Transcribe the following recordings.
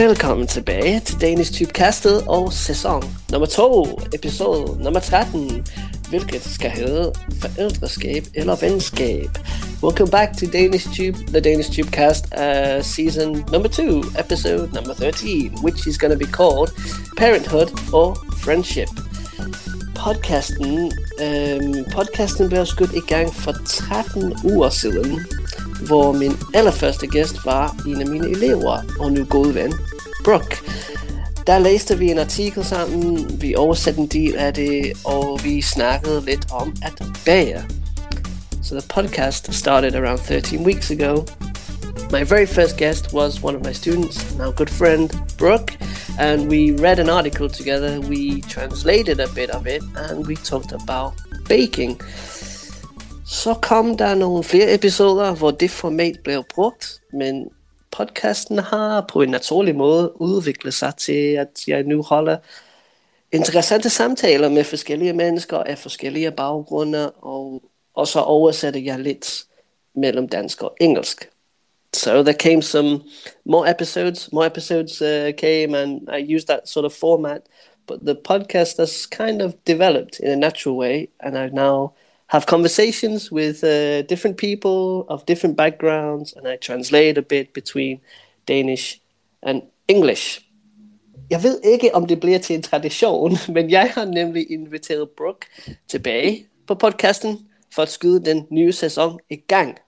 Velkommen tilbage til Danish Tubecast og sæson nummer 2, episode nummer 13, hvilket skal hedde forældreskab eller venskab. Welcome back to the Danish Tubecast season number 2, episode number 13, which is going to be called Parenthood or Friendship. Podcasten blev skudt i gang for 13 uger siden, hvor min allerførste gæst var en af mine elever og nu gode ven, Brooke. Der læste vi en artikel sammen, vi oversatte en del af det, og vi snakkede lidt om at bage. So the podcast started around 13 weeks ago. My very first guest was one of my students, now good friend, Brooke, and we read an article together, we translated a bit of it, and we talked about baking. Så kom der nogle flere episoder, hvor det format blev brugt, men podcasten har på en naturlig måde udviklet sig til, at jeg nu holder interessante samtaler med forskellige mennesker af forskellige baggrunde, og så oversætter jeg lidt mellem dansk og engelsk. So there came some more episodes. More episodes came, and I used that sort of format. But the podcast has kind of developed in a natural way, and I now have conversations with different people of different backgrounds, and I translate a bit between Danish and English. Jeg ved ikke, om det bliver til en tradition, men jeg har nemlig inviteret Brooke tilbage på podcasten for at skyde den nye sæson i gang.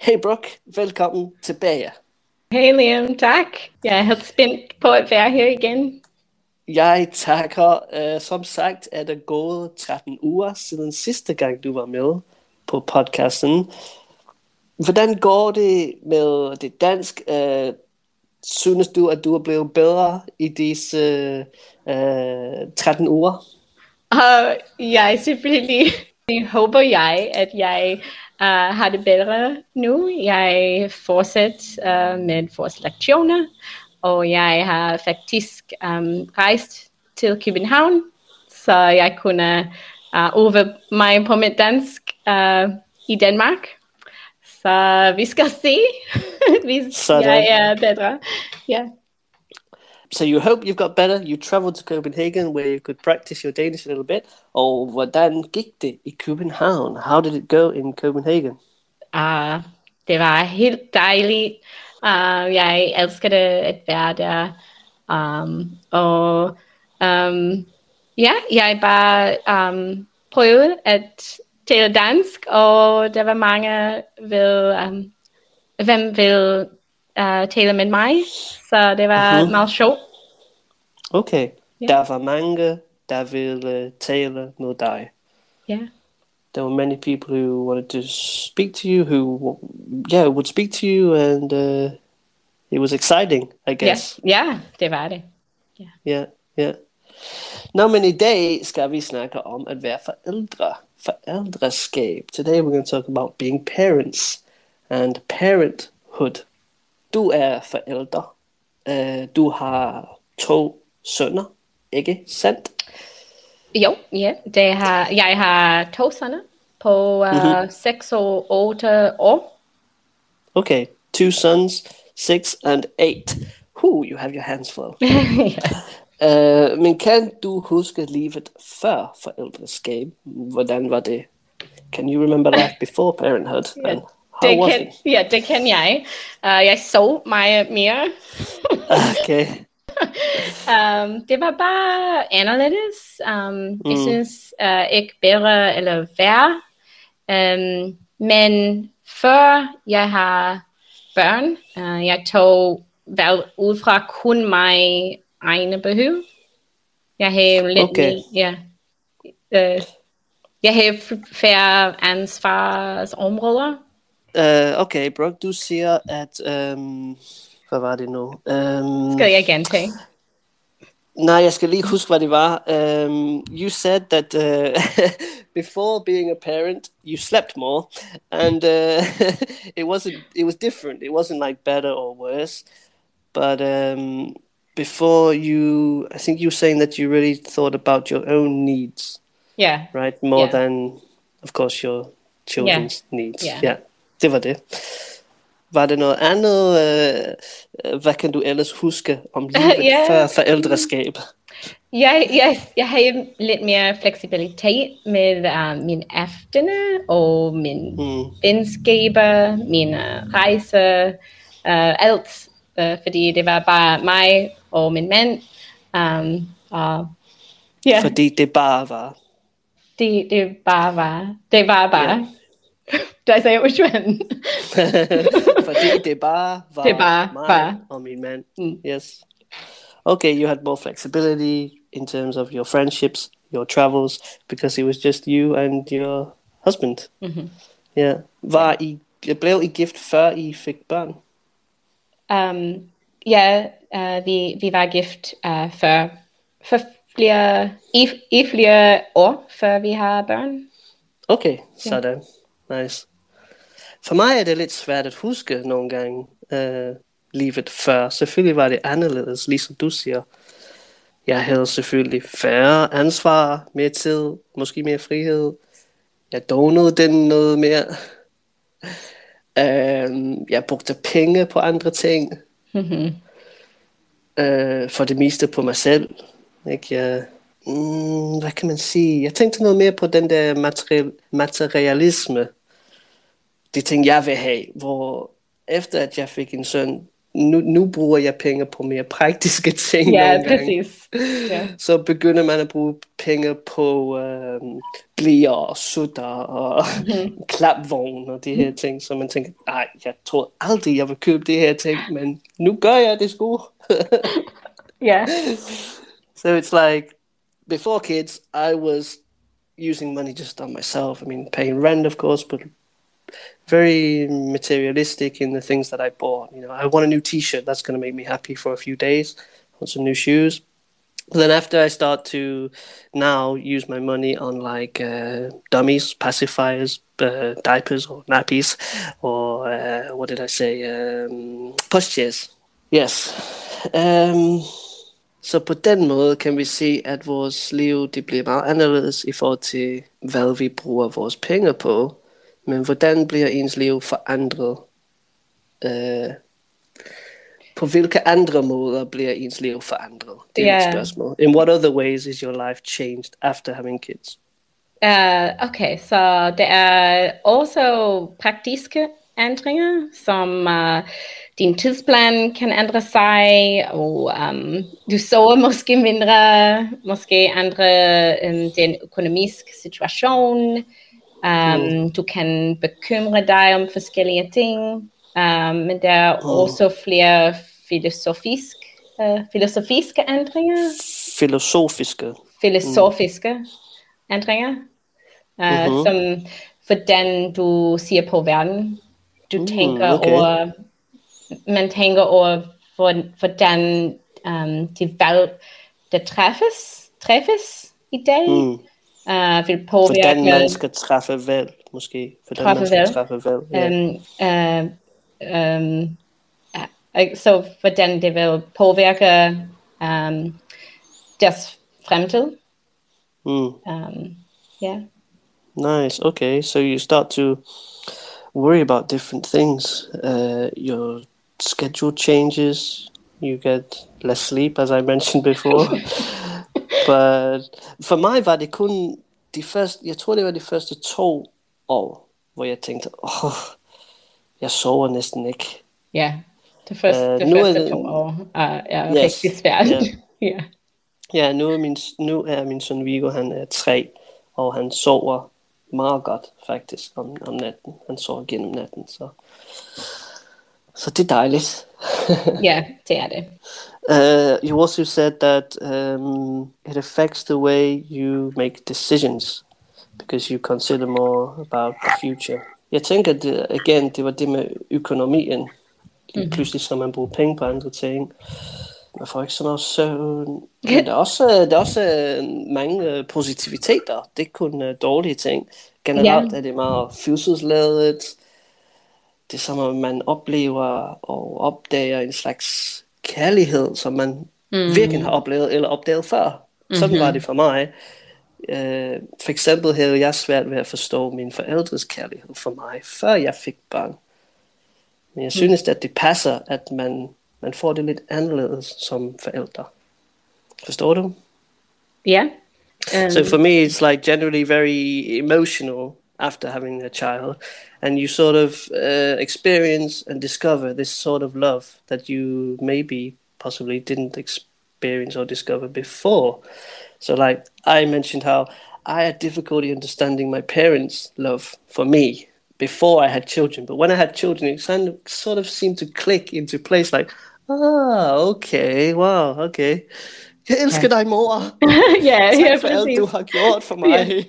Hey Brooke, velkommen tilbage. Hey Liam, tak. Jeg er helt spændt på at være her igen. Jeg takker, som sagt, at det er gået 13 uger siden sidste gang, du var med på podcasten. Hvordan går det med det dansk? Synes du, at du er blevet bedre i disse 13 uger? Jeg selvfølgelig. Håber jeg, at jeg har det bedre nu. Jeg fortsætter med vores lektioner, og jeg har faktisk rejst til København, så jeg kunne øve mig på mit dansk i Danmark. Så vi skal se, hvis jeg er bedre. Yeah. So you hope you've got better. You traveled to Copenhagen where you could practice your Danish a little bit. Og hvordan gik det i København? How did it go in Copenhagen? Det var helt dejligt. Jeg elskede at være der. Jeg bare prøvede at tale dansk, og der var mange, hvem vil tale med mig, så det var meget sjovt. Okay, Der var mange, der ville tale med dig. Yeah. There were many people who wanted to speak to you, would speak to you, and it was exciting, I guess. Yeah, det var det. Yeah. Nå, men i dag skal vi snakke om at være forældre, forældreskab. Today we're going to talk about being parents and parenthood. Du er forælder. Du har 2 sønner, ikke sandt? Jo, ja. Jeg har 2 sønner på 6 og 8 år. Okay, 2 sons, 6 and 8. You have your hands full. Men kan du huske livet før forældreskab? Hvordan var det? Can you remember life before parenthood? Yeah. Det kan jeg. Jeg sov meget mere. Okay. Det var bare anderledes. Jeg synes ikke bedre eller værre. Men før jeg har børn, jeg tog valg ud fra kun mine egne behov. Jeg har lidt jeg har færre ansvarsområder. Okay, Brooke, du siger, at... hvad var det nu? Skal jeg gentage? Nej, jeg skal lige huske, hvad det var. You said that before being a parent, you slept more. And it was different. It wasn't like better or worse. But before you... I think you were saying that you really thought about your own needs. Yeah. Right? More than, of course, your children's needs. Yeah. Det var det. Var det noget andet? Hvad kan du ellers huske om livet før forældreskab? Jeg havde lidt mere fleksibilitet med min aftener og min venskaber, mine rejser, alt. Fordi det var bare mig og min mand. Fordi det bare var. Det var bare. Der sagde jeg udsvand. Fordi det bare var mig og min mand. Yes. Okay, you had more flexibility in terms of your friendships, your travels, because it was just you and your husband. Mm-hmm. Yeah. Blev I gift, før I fik børn? Vi var gift flere år, før vi har børn. Okay, sådan. Nice. For mig er det lidt svært at huske nogle gange livet før. Selvfølgelig var det anderledes, ligesom du siger. Jeg havde selvfølgelig færre ansvar, mere tid, måske mere frihed. Jeg donede den noget mere. Jeg brugte penge på andre ting. Mm-hmm. For det meste på mig selv. Ikke? Hvad kan man sige? Jeg tænkte noget mere på den der materialisme. Det ting, jeg vil have, hvor efter at jeg fik en søn, nu bruger jeg penge på mere praktiske ting. Ja, præcis. Ja. Så begynder man at bruge penge på blæer og sutter og klapvogn og de her ting, så man tænker, nej, jeg tror aldrig, jeg vil købe det her ting, men nu gør jeg det sgu. Ja. So it's like, before kids, I was using money just on myself. I mean, paying rent, of course, but very materialistic in the things that I bought. You know, I want a new t-shirt. That's going to make me happy for a few days. I want some new shoes. But then after I start to now use my money on like dummies, pacifiers, diapers or nappies, or what did I say? Pushchairs. Yes. Så på den måde kan vi se, at vores liv det bliver meget anderledes i forhold til, hvad vi bruger vores penge på. Men hvordan bliver ens liv forandret? På hvilke andre måder bliver ens liv forandret? Det er et spørgsmål. In what other ways is your life changed after having kids? Okay, så det er også praktiske ændringer, som din tidsplan kan ændre sig, og du sover måske mindre, måske ændrer din økonomiske situation. Du kan bekymre dig om forskellige ting, men der er også flere filosofiske ændringer. Filosofiske ændringer, som hvordan du ser på verden. Du tænker over, man tænker over hvordan de valg der træffes i dag. Vil påvirke, hvordan man skal træffe valg, måske. Så hvordan det vil påvirke deres fremtid. Yeah. Nice, okay. So you start to worry about different things. Your schedule changes. You get less sleep, as I mentioned before. But for mig var det kun jeg tror det var de første 2 år, hvor jeg tænkte, jeg sover næsten ikke. Ja, de første 2 år er rigtig svært. Ja, nu er min søn Viggo, han er 3, og han sover meget godt faktisk om natten. Han sover gennem natten, så det er dejligt. Yeah, det er det. You also said that it affects the way you make decisions because you consider more about the future. Jeg tænker, det var det med økonomien. Pludselig så man bruger penge på andre ting. Man får ikke så meget søvn. Men der er også mange positiviteter. Det er kun dårlige ting. Generelt er det meget følelsesladet. Det er som om man oplever og opdager en slags kærlighed, som man virkelig har oplevet eller opdaget før. Sådan var det for mig. For eksempel havde jeg svært ved at forstå mine forældres kærlighed for mig, før jeg fik børn. Men jeg synes, at det passer, at man får det lidt anderledes som forældre. Forstår du? Ja. Yeah. So for me, it's like generally very emotional after having a child. And you sort of experience and discover this sort of love that you maybe possibly didn't experience or discover before. So like I mentioned how I had difficulty understanding my parents' love for me before I had children. But when I had children, it sort of seemed to click into place like, okay, wow, okay. Jeg elsker dig, mor. Tak for alt, du har gjort for mig. Yeah.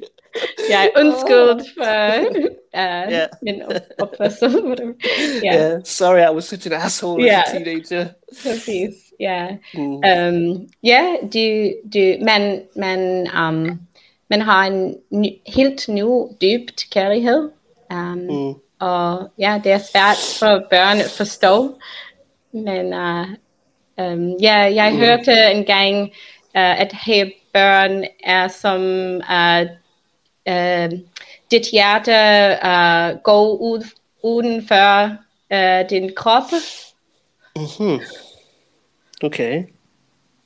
Jeg er undskyldt for min opførsel. Sorry, I was such an asshole as a teenager. Præcis, ja. Man har en helt ny, dybt kærlighed. Og ja, det er svært for børn at forstå. Men jeg hørte engang, at have børn er som dit hjerte går uden for din krop. Mm-hmm. Okay.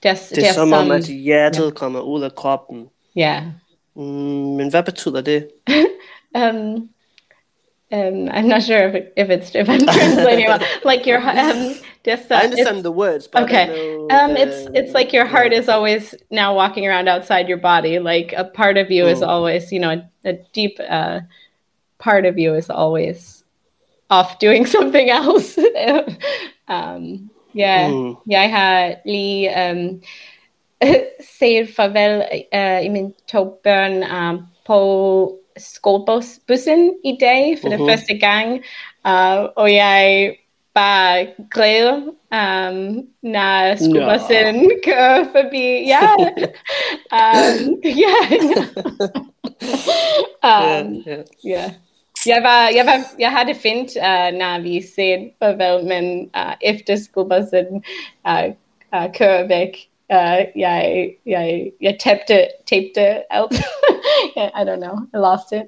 Det er som om, at hjertet kommer ud af kroppen. Ja. Yeah. Men hvad betyder det? I'm not sure if I'm translating well. Like your I understand the words, but okay. I don't know it's like your heart is always now walking around outside your body. Like a part of you is always, you know, a deep part of you is always off doing something else. Jeg har lige sagt farvel i mine to børn på skolebussen i dag for den første gang, og jeg bare græder, når skolebussen kører forbi. Ja, jeg har det fint, når vi sagde farvel, men efter skolebussen kører væk. Jeg tabte alt. I don't know. I lost it.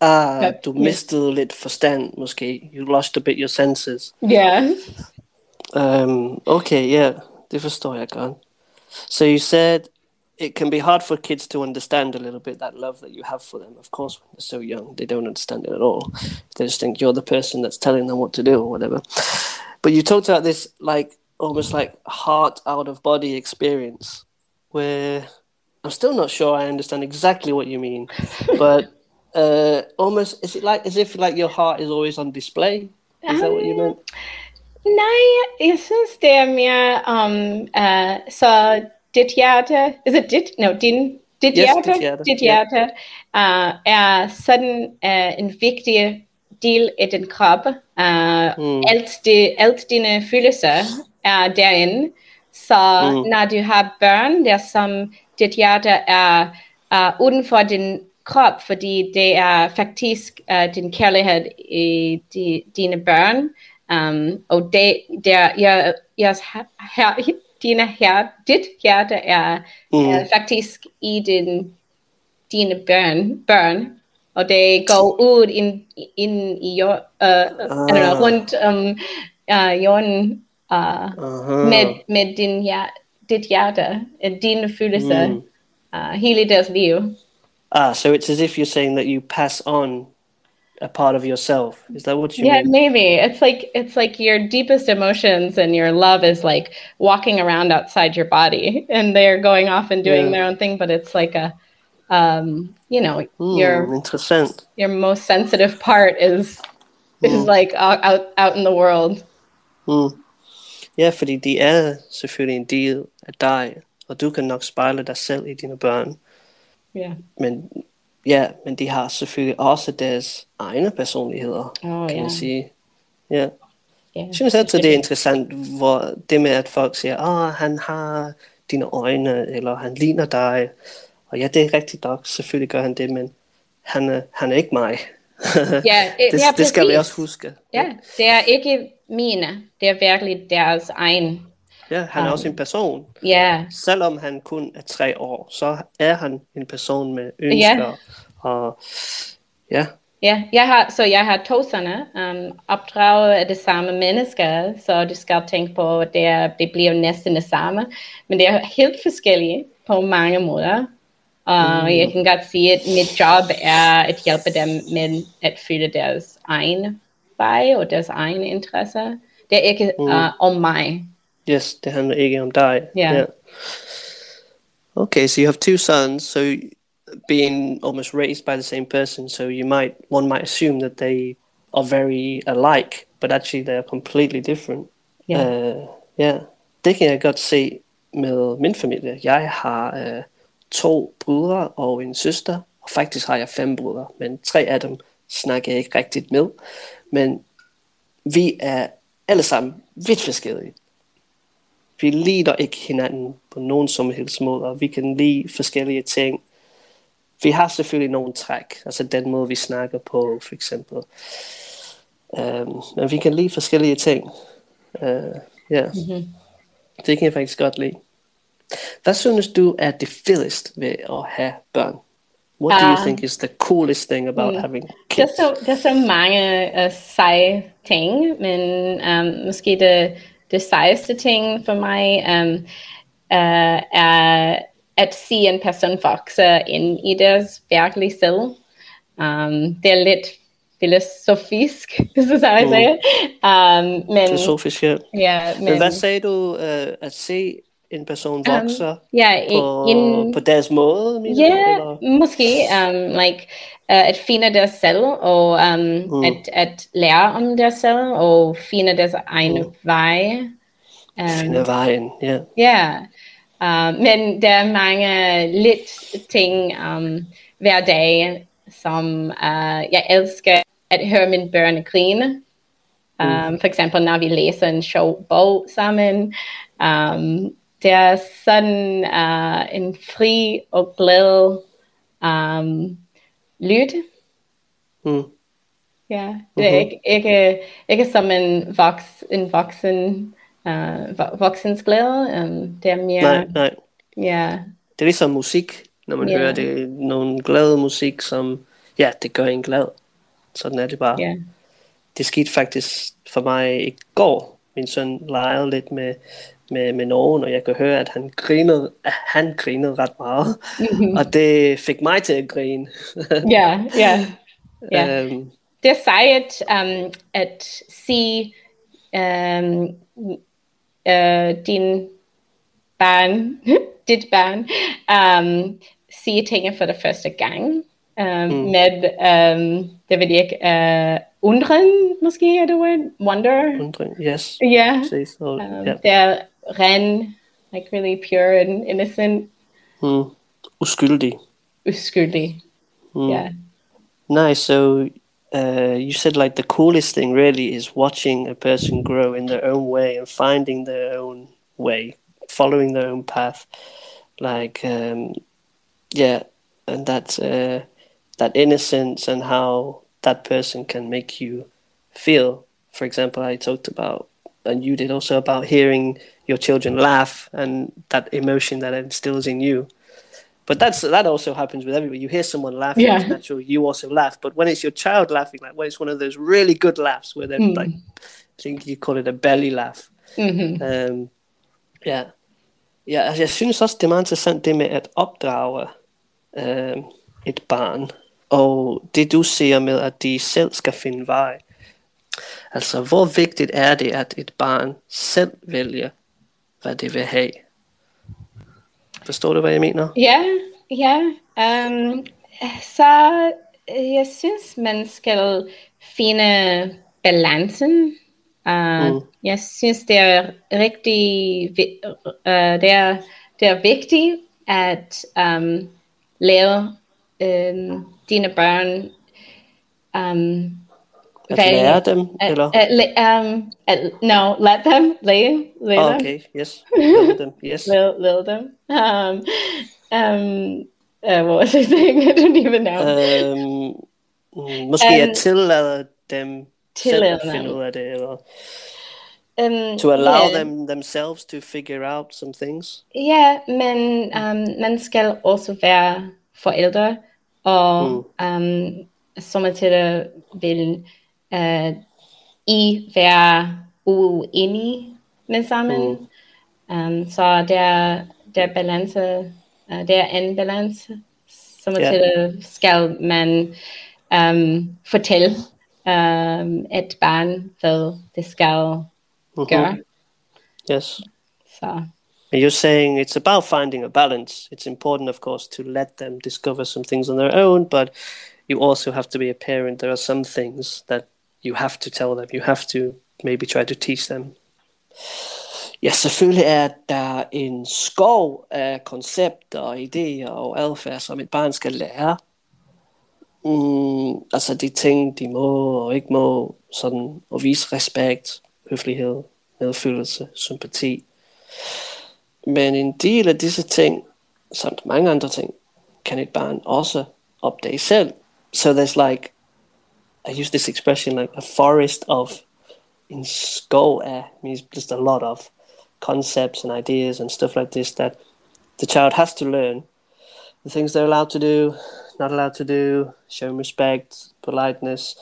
Yeah. Du mistede lidt forstand, måske. You lost a bit your senses. Yeah. Okay, yeah. Det forstår jeg godt. So you said it can be hard for kids to understand a little bit that love that you have for them. Of course, when they're so young, they don't understand it at all. They just think you're the person that's telling them what to do or whatever. But you talked about this, like, almost like heart out of body experience where I'm still not sure I understand exactly what you mean, but almost is it like as if like your heart is always on display? Is that what you meant? Nej, jeg synes det er mere så dit hjerte, is it dit? No, dit hjerte. Dit hjerte er sådan en vigtig del af din krop. Alt dine følelser er derinde. Så når du har børn, der som dit hjerte er uden for din krop, fordi det er faktisk din kærlighed i dine børn. Og dit hjerte er faktisk i dine børn. Og det går ud ind i jorden, rundt om jorden med dit hjerte, dine følelser, hele deres liv. So it's as if you're saying that you pass on a part of yourself. Is that what you mean? Yeah, maybe. It's like your deepest emotions and your love is like walking around outside your body, and they're going off and doing their own thing, but it's like a your most sensitive part is like out in the world. Ja, fordi de er selvfølgelig en del af dig, og du kan nok spejle dig selv i dine børn. Yeah. Men de har selvfølgelig også deres egne personligheder, man sige. Ja. Yeah, jeg synes altid, det er interessant, hvor det med, at folk siger, han har dine øjne, eller han ligner dig. Og ja, det er rigtigt nok. Selvfølgelig gør han det, men han er ikke mig. Det skal vi også huske. Ja, det er ikke mine. Det er virkelig deres egen. Ja, han er også en person. Ja. Selvom han kun er 3 år, så er han en person med ønsker. Og Ja, jeg har toserne opdraget af det samme mennesker, så du skal tænke på, at det bliver næsten det samme. Men det er helt forskellige på mange måder. Og jeg kan godt sige, at mit job er at hjælpe dem med at følge deres egen vej og deres egne interesser. Det er ikke om mig. Yes, det handler ikke om dig. Yeah. Yeah. Okay, so you have two sons, so being almost raised by the same person, so one might assume that they are very alike, but actually they are completely different. Ja. Yeah. Det kan jeg godt se med min familie. Jeg har to brødre og en søster, og faktisk har jeg 5 brødre, men 3 af dem snakker jeg ikke rigtigt med. Men vi er alle sammen vidt forskellige. Vi ligner ikke hinanden på nogen som helst måde, og vi kan lide forskellige ting. Vi har selvfølgelig nogle træk, altså den måde vi snakker på for eksempel. Men vi kan lide forskellige ting. Det kan jeg faktisk godt lide. Hvad synes du er det fedeste ved at have børn? What do you think is the coolest thing about having kids? Der er så mange seje ting, men måske det sejeste ting for mig er at se en person vokse ind i deres virkelige selv. Det er lidt filosofisk, hvis jeg skal sige. Filosofisk, ja. Men hvad sagde du at se en person vokser på deres måde? Måske. At finde deres selv, og at lære om deres selv, og finde deres egne veje. Finde vejen, ja. Ja, men der er mange lidt ting hver dag, som jeg elsker at høre mine børn grine. For eksempel, når vi læser en sjov bog sammen. Det er sådan en fri og glad lyd. Ja, det er ikke som en voksen voksens glæde. Det er mere. Nej. Ja. Det er ligesom musik, når man hører det, nogle glade musik, som det gør en glad. Sådan er det bare. Yeah. Det skete faktisk for mig i går. Min søn legede lidt med nogen, og jeg kan høre, at han grinede ret meget, og det fik mig til at grine. Ja. Det er sejt at se dit barn, se ting for det første gang, med, det vil jeg ikke, undren måske er det ord, wonder. Undren, yes. Ja, det er ren, like really pure and innocent. Uskyldig. Yeah. Nice. So you said like the coolest thing really is watching a person grow in their own way and finding their own way, following their own path. Like, and that innocence and how that person can make you feel. For example, I talked about, and you did also, about hearing your children laugh and that emotion that instills in you. But that also happens with everybody. You hear someone laughing, it's natural, you also laugh. But when it's your child laughing, like when it's one of those really good laughs where they're like, I think you call it a belly laugh. Mm-hmm. Ja, altså jeg synes også, det er meget interessant det med at opdrage et barn. Og det du siger med, at de selv skal finde vej. Altså, hvor vigtigt er det, at et barn selv vælger, hvad det vil have? Forstår du, hvad jeg mener? Ja. Så jeg synes, man skal finde balancen. Jeg synes, det er rigtig det er vigtigt at lave dine børn let them. What was I saying? I don't even know. Måske at tillade dem selv at finde ud af det, eller to allow them themselves to figure out some things. Ja, men man skal også være forældre og sommetider vil I være uenige med sammen. Så der balance, der en balance, sommetider skal man fortælle et barn, hvad det skal gøre. Yes. So. You're saying it's about finding a balance. It's important, of course, to let them discover some things on their own, but you also have to be a parent. There are some things that you have to tell them. You have to maybe try to teach them. Ja, selvfølgelig er der en skov af koncepter og idéer og adfærd, som et barn skal lære. Altså de ting, de må og ikke må, sådan at vise respekt, høflighed, medfølelse, sympati. Men en del af disse ting, samt mange andre ting, kan et barn også opdage selv. So there's like, I use this expression, like a forest of, en skov af, means just a lot of concepts and ideas and stuff like this that the child has to learn. The things they're allowed to do, not allowed to do, showing respect, politeness,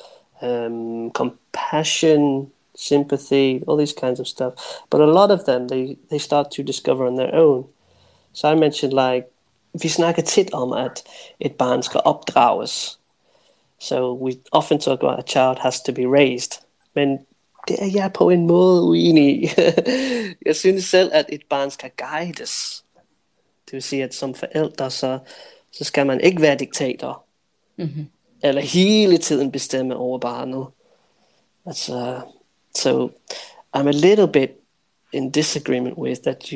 compassion, sympathy, all these kinds of stuff. But a lot of them, they start to discover on their own. So I mentioned, like, vi snakker tit om, at et barn skal opdrages. So we often talk about a child has to be raised. Men det er jeg på en måde uenig i. Jeg synes selv, at et barn skal guides. Det vil sige, at som forældre, så skal man ikke være diktator. Mm-hmm. Eller hele tiden bestemme over barnet. Altså, so I'm a little bit in disagreement with that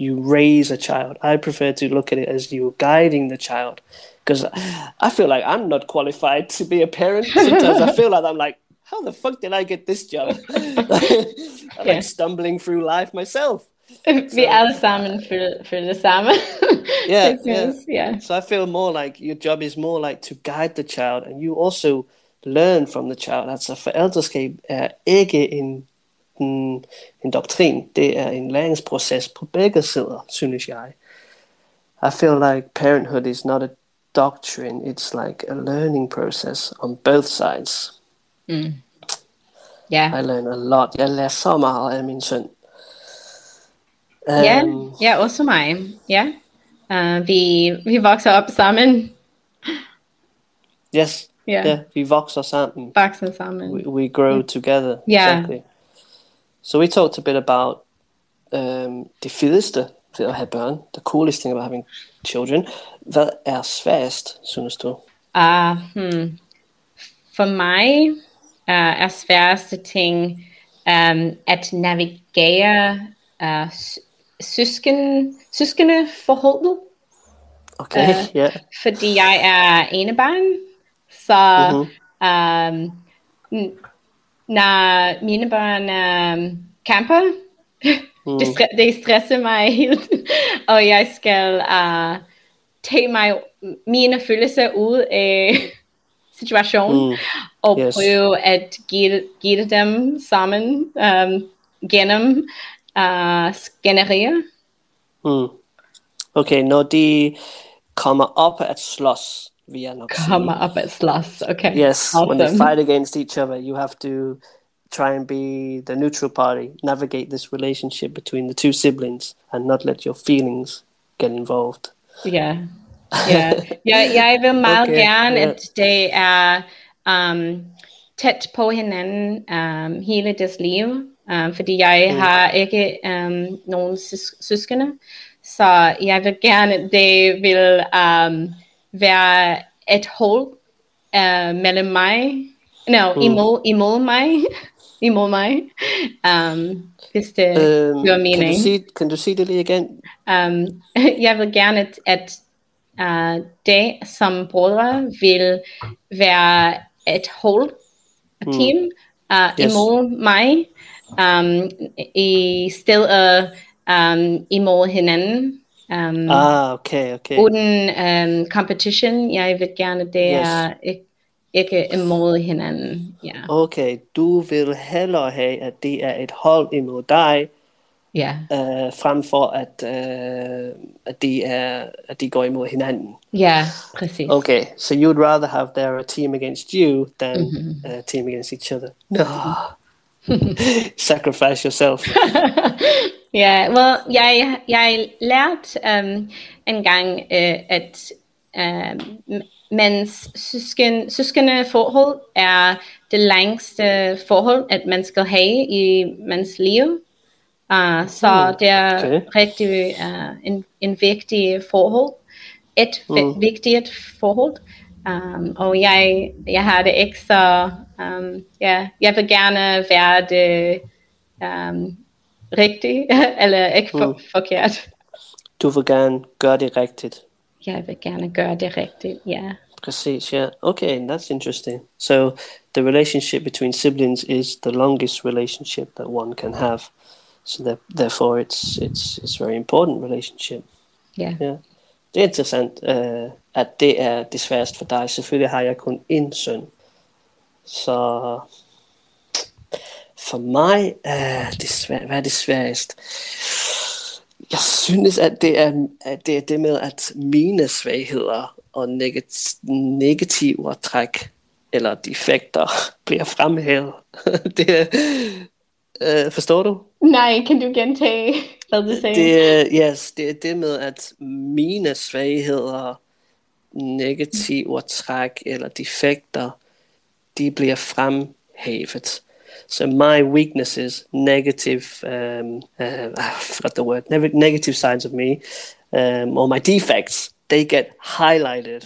you raise a child. I prefer to look at it as you guiding the child. Because I feel like I'm not qualified to be a parent. Sometimes I feel like I'm like, how the fuck did I get this job? I'm like stumbling through life myself. Vi alle sammen for det samme. Yeah. So I feel more like your job is more like to guide the child, and you also learn from the child. Altså forældreskab er ikke en doktrin. Det er en læringsproces på begge sider, synes jeg. I feel like parenthood is not a doctrine. It's like a learning process on both sides. Yeah. I learn a lot. Jeg lærer så meget af min søn. Ja, også mig. Ja. Vi vokser op sammen. Yes. Ja, yeah, vi vokser sammen. We grow together. Yeah. Exactly. So we talked a bit about det fedeste ved at have børn. The coolest thing about having children. Hvad er sværest, synes du? For mig er sværeste ting at navigere søskendeforholdet. Okay, ja. Yeah. Fordi jeg er enebarn, så når mine børn camper, det stresser mig helt, og jeg skal tage mine følelser ud af situationen og prøve at give dem sammen gennem generere. Okay, når de kommer op at slås, vi er nok kommer op at slås, okay. Yes, awesome. When they fight against each other, you have to try and be the neutral party, navigate this relationship between the two siblings, and not let your feelings get involved. Yeah. Jeg vil meget gerne, at det er tæt på hinanden hele deres liv. Fordi jeg har ikke nogen søskende, så jeg vil gerne, at det vil være et hold mellem mig, imod mig, hvis det gør mening. Kan du sige det lige igen? Jeg vil gerne, at det som brødre vil være et hold, et team, imod mig, i stedet imod hinanden, okay. Uden competition. Jeg vil gerne, det er ikke imod hinanden. Okay, du vil hellere have, at det er et hold imod dig, yeah. Frem for at de går imod hinanden. Ja, yeah, præcis. Okay, so you would rather have there a team against you than a team against each other. No. Sacrifice yourself. Ja, yeah, well, jeg lærte en gang, at mens søskende forhold er det længste forhold, at man skal have i mans liv. Så det er rigtig en vigtig forhold. Et vigtigt forhold. Og jeg har det ikke så... jeg vil gerne være det rigtigt, eller ikke forkert. Du vil gerne gøre det rigtigt. Jeg vil gerne gøre det rigtigt, ja. Yeah. Præcis, ja. Yeah. Okay, that's interesting. So, the relationship between siblings is the longest relationship that one can have. So, therefore, it's very important relationship. Ja. Yeah. Yeah. Det er interessant, at det er det sværeste for dig. Selvfølgelig har jeg kun én søn. Så... For mig er det svært. Hvad er det sværest? Jeg synes, at det er det med, at mine svagheder og negative træk eller defekter bliver fremhævet. Forstår du? Nej, kan du gentage, hvad du sagde? Det er det med, at mine svagheder, negative træk eller defekter, de bliver fremhævet. So my weaknesses, negative sides of me, or my defects, they get highlighted.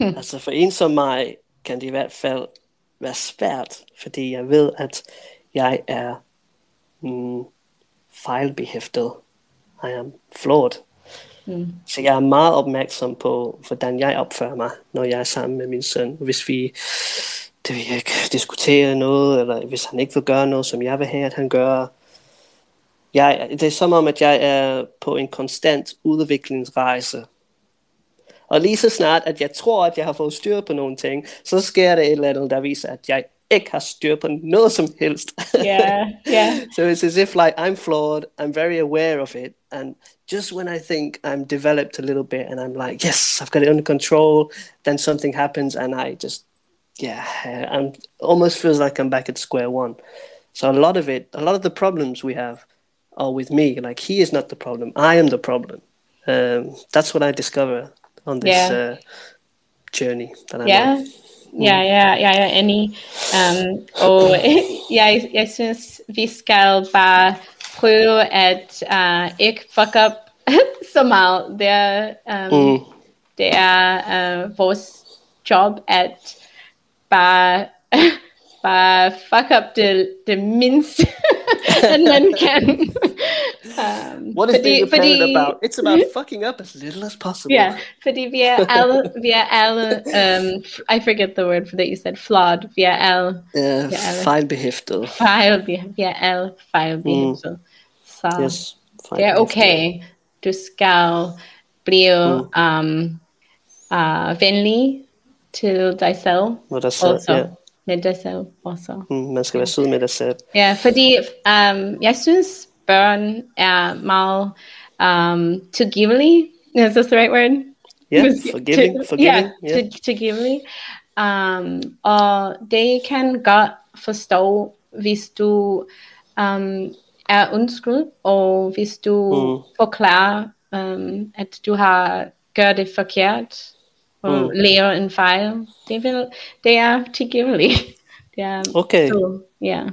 Altså for en som mig kan det i hvert fald være svært, fordi jeg ved, at jeg er fejlbehæftet. I am flawed. Så jeg er meget opmærksom på, hvordan jeg opfører mig, når jeg er sammen med min søn. Hvis vi... Det vil jeg ikke diskutere noget, eller hvis han ikke vil gøre noget, som jeg vil have, at han gør. Det er som om, at jeg er på en konstant udviklingsrejse. Og lige så snart, at jeg tror, at jeg har fået styr på nogle ting, så sker det et eller andet, der viser, at jeg ikke har styr på noget som helst. Yeah, yeah. So it's as if like, I'm flawed, I'm very aware of it, and just when I think I'm developed a little bit, and I'm like, yes, I've got it under control, then something happens, and I just... Yeah, it almost feels like I'm back at square one. So a lot of the problems we have are with me. Like, he is not the problem. I am the problem. That's what I discover on this journey that I'm on. Jeg er enig. Og jeg synes, vi skal bare prøve at ikke fuck up så meget. Det er vores job at bare fuck up det mindste, man kan. What is being repentant about? It's about fucking up as little as possible. Yeah, fordi vi er alle, I forget the word for that you said, flawed. Vi er alle. Fejlbehæftet. Vi er alle fejlbehæftet. Så yes, det er okay. Du skal blive venlig til dig selv med dig selv også. Man skal være sød med dig selv. Ja, fordi jeg synes børn er meget tilgivelige. Is this the right word? Yeah, forgiving. Yeah, tilgivelige. Og det kan godt forstå, hvis du er undskyld, og hvis du forklarer, at du har gjort det forkert, og laver en fejl. Det er tilgiveligt. Okay. Så, yeah.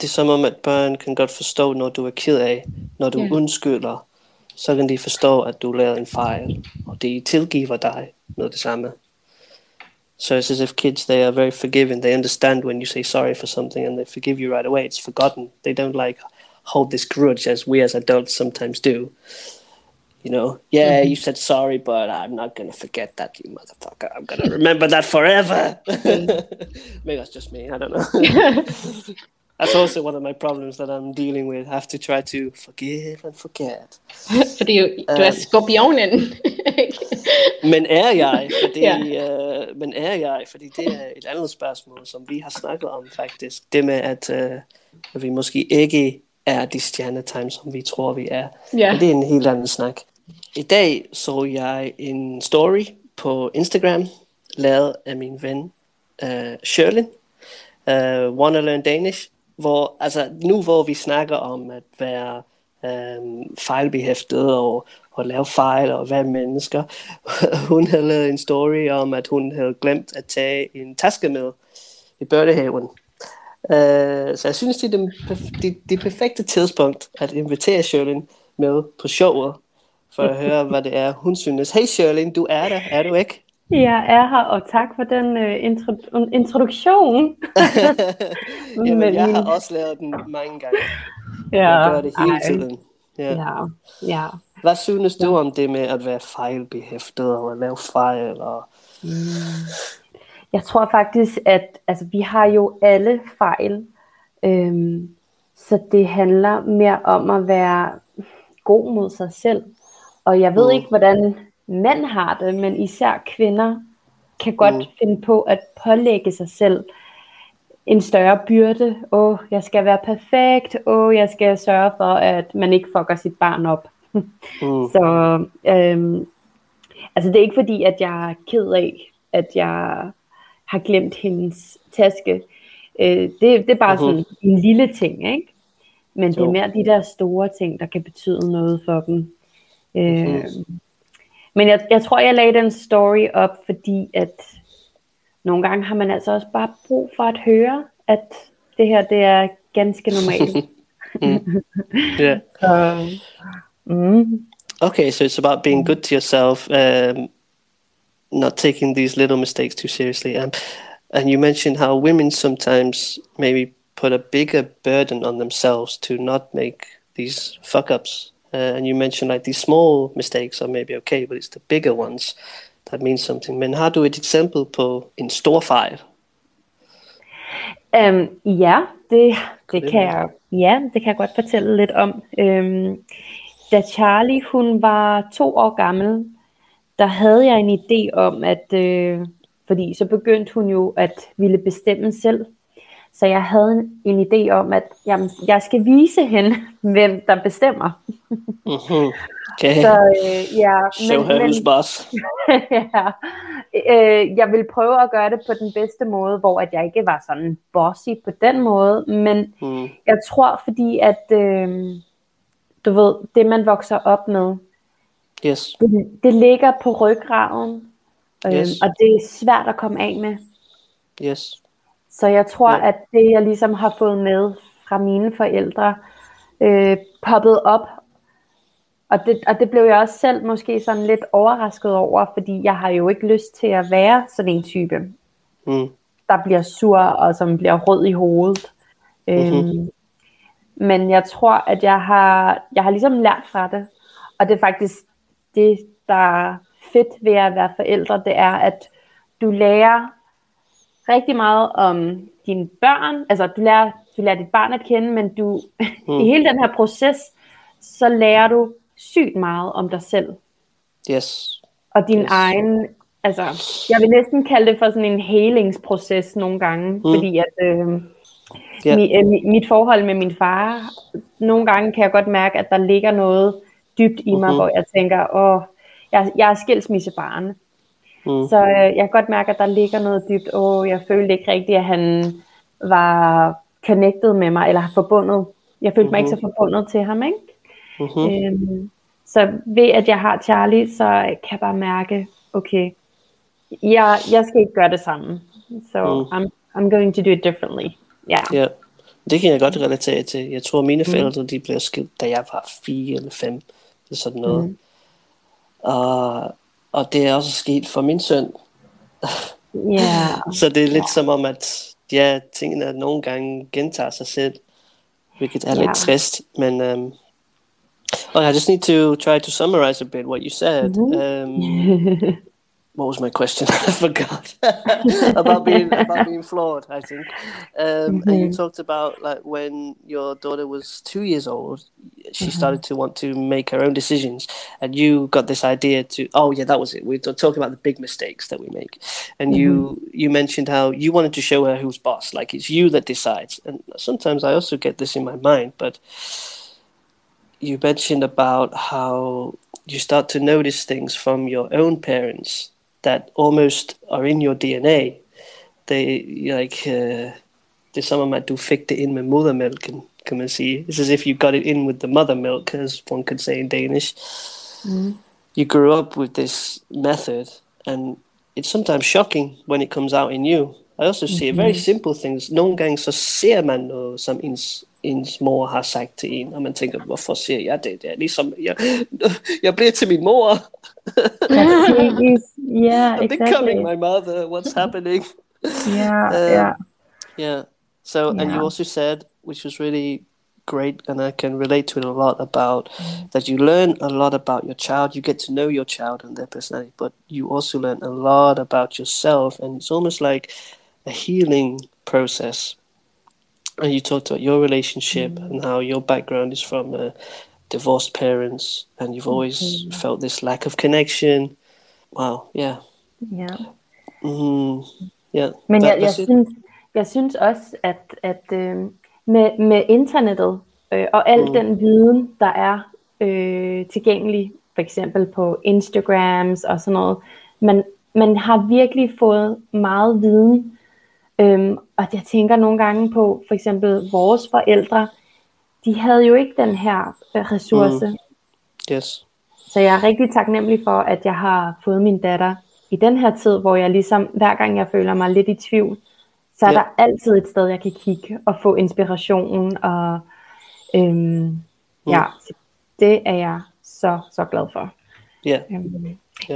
Det er som om, at børn kan godt forstå, når du er ked af, når du undskylder, så kan de forstå, at du lavede en fejl, og de tilgiver dig med det samme. So it's as if kids, they are very forgiving. They understand when you say sorry for something, and they forgive you right away. It's forgotten. They don't like hold this grudge, as we as adults sometimes do. You know, you said sorry, but I'm not going to forget that, you motherfucker. I'm going to remember that forever. Maybe that's just me. I don't know. That's also one of my problems that I'm dealing with. I have to try to forgive and forget. Fordi du er skorpionen. Men er jeg? Fordi det er et andet spørgsmål, som vi har snakket om faktisk. Det med, at vi måske ikke er de stjernetime, som vi tror, vi er. Yeah. Men det er en helt anden snak. I dag så jeg en story på Instagram, lavet af min ven Shirin, Wanna Learn Danish, hvor altså nu hvor vi snakker om at være fejlbehæftet og lave fejl og være mennesker, hun havde lavet en story om at hun havde glemt at tage en taske med i børnehaven. Så jeg synes det er det perfekte tidspunkt at invitere Shirin med på showet for at høre hvad det er hun synes. Hey Shirin, du er der, er du ikke? Jeg er her, og tak for den introduktion. Jamen, jeg har også lavet den mange gange. Ja, jeg gør det hele tiden. Ja. Ja. Hvad synes du om det med at være fejlbehæftet og at lave fejl? Og... Jeg tror faktisk, at altså, vi har jo alle fejl. Så det handler mere om at være god mod sig selv. Og jeg ved ikke, hvordan... Mænd har det, men især kvinder kan godt finde på at pålægge sig selv en større byrde. Jeg skal være perfekt. Jeg skal sørge for, at man ikke fucker sit barn op. Så altså det er ikke fordi, at jeg er ked af, at jeg har glemt hendes taske. Det er bare sådan en lille ting, ikke? Men det er mere de der store ting, der kan betyde noget for dem. Men jeg tror, jeg lagde den story op, fordi at nogle gange har man altså også bare brug for at høre, at det her, det er ganske normalt. Yeah. Okay, so it's about being good to yourself, not taking these little mistakes too seriously. And you mentioned how women sometimes maybe put a bigger burden on themselves to not make these fuck-ups. And you mentioned like these small mistakes are maybe okay, but it's the bigger ones that mean something. Men har du et eksempel på en stor fejl? Det kan jeg godt fortælle lidt om. Da Charlie hun var 2 år gammel, der havde jeg en idé om, at fordi så begyndte hun jo at ville bestemme selv. Så jeg havde en idé om, at jeg skal vise hende, hvem der bestemmer. Okay. Så jeg ville prøve at gøre det på den bedste måde, hvor at jeg ikke var sådan bossy på den måde. Men jeg tror, fordi at du ved, det man vokser op med, det ligger på ryggraven, og det er svært at komme af med. Så jeg tror, at det jeg ligesom har fået med fra mine forældre, poppet op. Og det blev jeg også selv måske sådan lidt overrasket over, fordi jeg har jo ikke lyst til at være sådan en type, der bliver sur og som bliver rød i hovedet. Men jeg tror, at jeg har ligesom lært fra det. Og det er faktisk det, der er fedt ved at være forældre, det er, at du lærer rigtig meget om dine børn, altså du lærer dit barn at kende, men du i hele den her proces, så lærer du sygt meget om dig selv. Og din egen, altså jeg vil næsten kalde det for sådan en helingsproces nogle gange, fordi at mit forhold med min far, nogle gange kan jeg godt mærke, at der ligger noget dybt i mig, hvor jeg tænker, jeg er skilsmissebarn. Så jeg kan godt mærke, at der ligger noget dybt. Jeg følte ikke rigtigt, at han var connected med mig, eller forbundet. Jeg følte mig ikke så forbundet til ham, ikke? Så ved at jeg har Charlie, så kan jeg bare mærke, okay, jeg skal ikke gøre det samme. So I'm going to do it differently. Yeah. Det kan jeg godt relatere til. Jeg tror, mine forældre, de blev skilt, da jeg var 4 eller 5. Eller sådan noget. Og det er også sket for min søn. Så det er lidt som om, at tingene nogle gange gentager sig selv, hvilket er lidt trist. Men, I just need to try to summarize a bit what you said. What was my question? I forgot. about being flawed, I think. And you talked about like when your daughter was 2 years old, she started to want to make her own decisions, and you got this idea to, oh yeah, that was it. We're talking about the big mistakes that we make, and you mentioned how you wanted to show her who's boss, like it's you that decides. And sometimes I also get this in my mind, but you mentioned about how you start to notice things from your own parents that almost are in your DNA. They like det som om at du fik det ind med modermælken, kan man sige. It's as if you got it in with the mother milk, as one could say in Danish. You grew up with this method, and it's sometimes shocking when it comes out in you. I also see it very simple things. Nogle gange så ser man noget, som ens mor har sagt til en, og man tænker, hvorfor siger jeg det? Det er ligesom, jeg bliver til min mor. Yeah, I'm becoming my mother. What's happening? Yeah. So, and you also said, which was really great, and I can relate to it a lot, about that you learn a lot about your child. You get to know your child and their personality, but you also learn a lot about yourself, and it's almost like a healing process. And you talked about your relationship and how your background is from divorced parents, and you've always felt this lack of connection. Wow, yeah. Men jeg synes også, at med internettet og al den viden, der er tilgængelig, for eksempel på Instagrams og sådan noget, man har virkelig fået meget viden, og jeg tænker nogle gange på, for eksempel vores forældre, de havde jo ikke den her ressource. Yes. Så jeg er rigtig taknemmelig for, at jeg har fået min datter i den her tid, hvor jeg ligesom, hver gang jeg føler mig lidt i tvivl, så er der altid et sted, jeg kan kigge og få inspirationen, og det er jeg så glad for.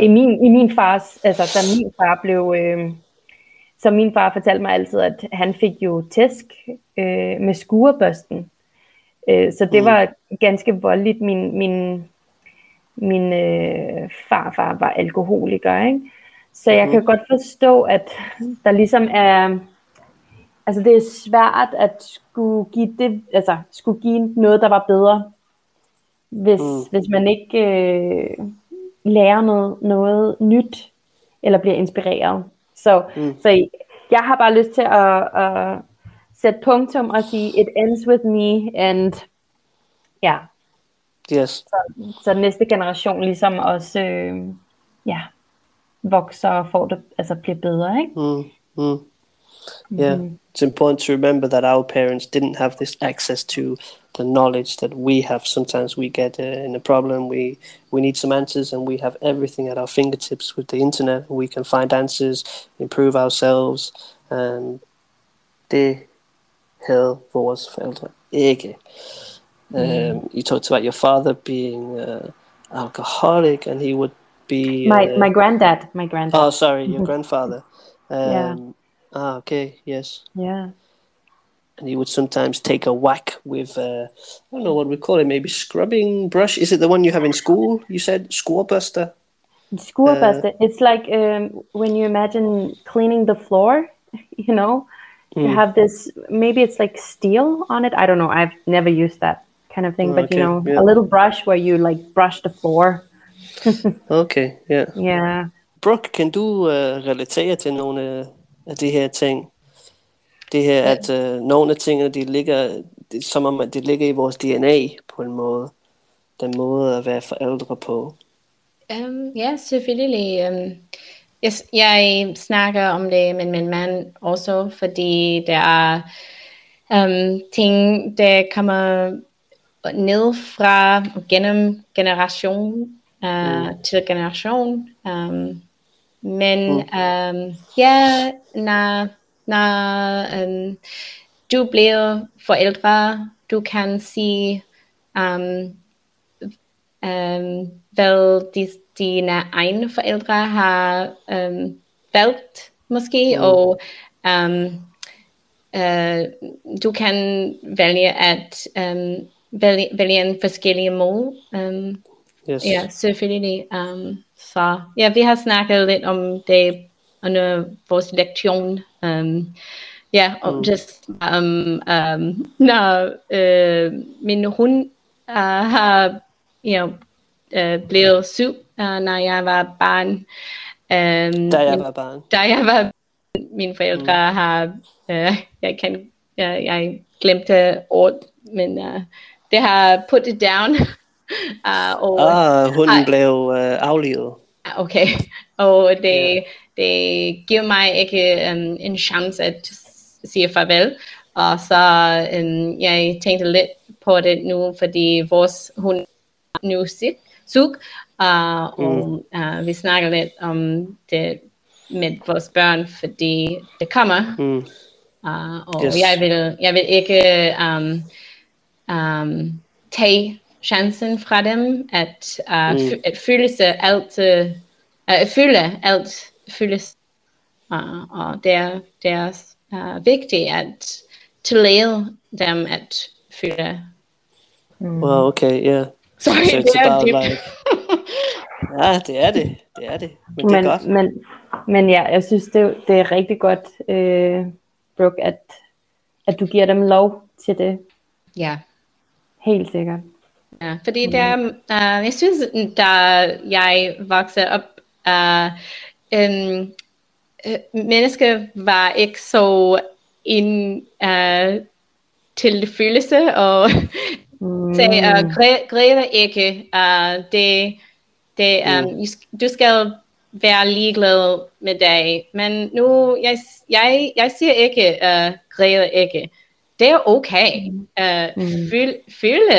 I min fars, altså da min far blev, så min far fortalte mig altid, at han fik jo tæsk med skurebørsten, så det var ganske voldeligt. Min farfar var alkoholiker, ikke? Så jeg kan godt forstå, at der ligesom er, altså det er svært at skulle give noget, der var bedre, hvis man ikke lærer noget nyt eller bliver inspireret. Så jeg har bare lyst til at sætte punktum og sige, it ends with me, and ja. Yes. Så næste generation ligesom også vokser og får det, altså bliver bedre, ikke? Yeah, it's important to remember that our parents didn't have this access to the knowledge that we have. Sometimes we get in a problem, we need some answers, and we have everything at our fingertips with the internet. We can find answers, improve ourselves, and det havde vores forældre ikke. You talked about your father being alcoholic, and he would be my granddad. Oh, sorry, your grandfather. Okay, yes. Yeah. And he would sometimes take a whack with I don't know what we call it, maybe scrubbing brush. Is it the one you have in school? You said scorebuster. Scorebuster. It's like when you imagine cleaning the floor, you know, you have this, maybe it's like steel on it. I don't know. I've never used that kind of thing, but okay, you know, a little brush where you like brush the floor. Okay, yeah. Yeah. Brooke, kan du relatere til nogle af de her ting? Det her, at nogle af tingene, det er, som om, at det ligger i vores DNA på en måde. Den måde at være forældre på. Ja, selvfølgelig. Jeg snakker om det med min mand også, fordi der er ting, der kommer ned fra gennem generation til generation. Når du bliver forældre, du kan sige, hvad dine egne forældre har valgt måske, og du kan vælge at vælge en forskellige mål. Yes. Ja, selvfølgelig. Så ja, vi har snakket lidt om det under vores lektion. Når min hund har blevet syg, når jeg var barn. Mine forældre har... Jeg glemte ord, men det har put it down. Hunden blev aflivet. Okay, og det giver mig ikke en chance at sige farvel. Og så jeg tænkte lidt på det nu, fordi vores hund er nu syg, og vi snakker lidt om det med vores børn, fordi det kommer. Jeg vil ikke tage chancen fra dem at føle sig og det er vigtigt at tillade dem at føle. Wow, okay, ja. Yeah. Sorry, so det er det. Like... Ja, det er det. Men det er godt. Men ja, jeg synes det er rigtig godt, Brooke, at du giver dem lov til det. Ja. Helt sikkert. Ja, fordi der, jeg synes, da jeg voksede op, mennesker var ikke så til følelse, og sagde, græde ikke, du skal være ligeglad med dig, men nu, jeg siger ikke, græde ikke. Det er okay. Føle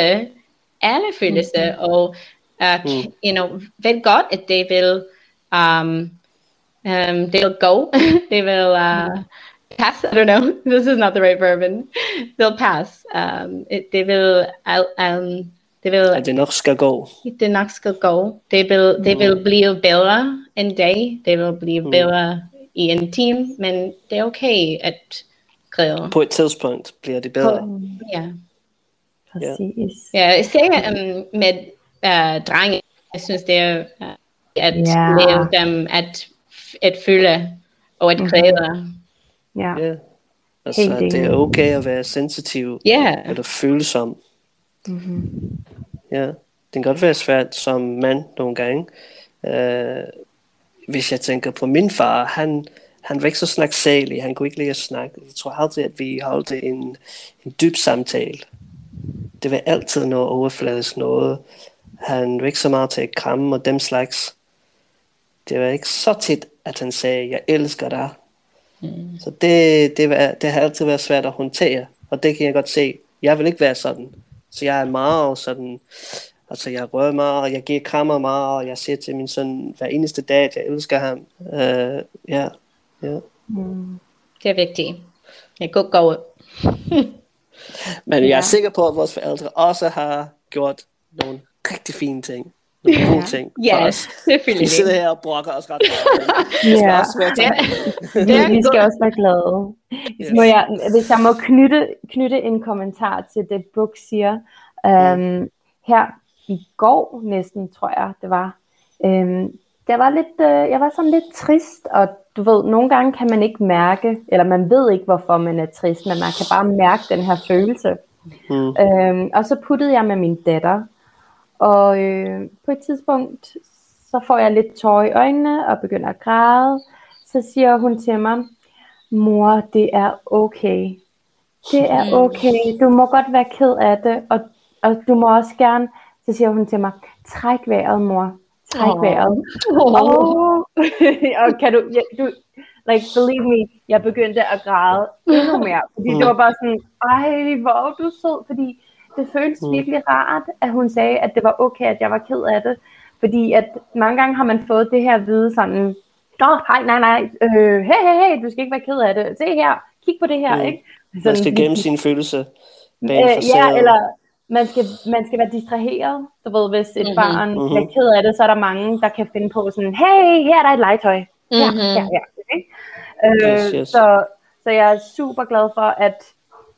alle følelser, og ved godt, at det vil go, det vil pass, I don't know, this is not the right verb, they'll pass, det nok skal gå, det vil blive bedre en dag, det vil blive bedre i en time, men det er okay at græde. På et tidspunkt bliver det bedre. Ja. Præcis. Ja, især med drenge, jeg synes det er at lære dem at føle og at kræve. Ja. Yeah. Altså det er okay at være sensitiv eller følsom. Mm-hmm. Ja, det kan godt være svært som mand nogle gange. Hvis jeg tænker på min far, han var ikke så snaksalig, han kunne ikke lide at snakke. Jeg tror aldrig, at vi holdte en dyb samtale. Det var altid noget overfladisk noget. Han var ikke så meget til at kramme og dem slags. Det var ikke så tit, at han sagde, jeg elsker dig. Så det har altid været svært at håndtere. Og det kan jeg godt se. Jeg vil ikke være sådan. Så jeg er meget sådan, altså jeg rører meget, jeg giver krammer meget, og jeg siger til min søn hver eneste dag, at jeg elsker ham. Det er vigtigt. Jeg kunne gå ud. Men jeg er sikker på, at vores forældre også har gjort nogle rigtig fine ting. Nogle gode ting for os. Vi sidder her og brokker os ret meget. Vi skal også være glade. Yes. Hvis jeg må knytte en kommentar til det, Brooke siger. Her i går næsten, tror jeg, det var. Jeg var sådan lidt trist, og du ved, nogle gange kan man ikke mærke, eller man ved ikke, hvorfor man er trist, men man kan bare mærke den her følelse. Og så puttede jeg med min datter, og på et tidspunkt, så får jeg lidt tårer i øjnene, og begynder at græde. Så siger hun til mig, mor, det er okay. Det er okay, du må godt være ked af det, og du må også gerne, så siger hun til mig, træk vejret, mor. Træk vejret. Og kan du like believe me, jeg begyndte at græde endnu mere, fordi det var bare sådan, ej, hvor du sød, fordi det føltes virkelig rart, at hun sagde, at det var okay, at jeg var ked af det, fordi at mange gange har man fået det her at vide sådan, hey, du skal ikke være ked af det, se her, kig på det her, ikke? Sådan, man skal gemme sine følelser. Eller man skal være distraheret. Du ved, hvis et barn er ked af det, så er der mange, der kan finde på sådan, hey, her er der et legetøj. Yes. Så jeg er super glad for, at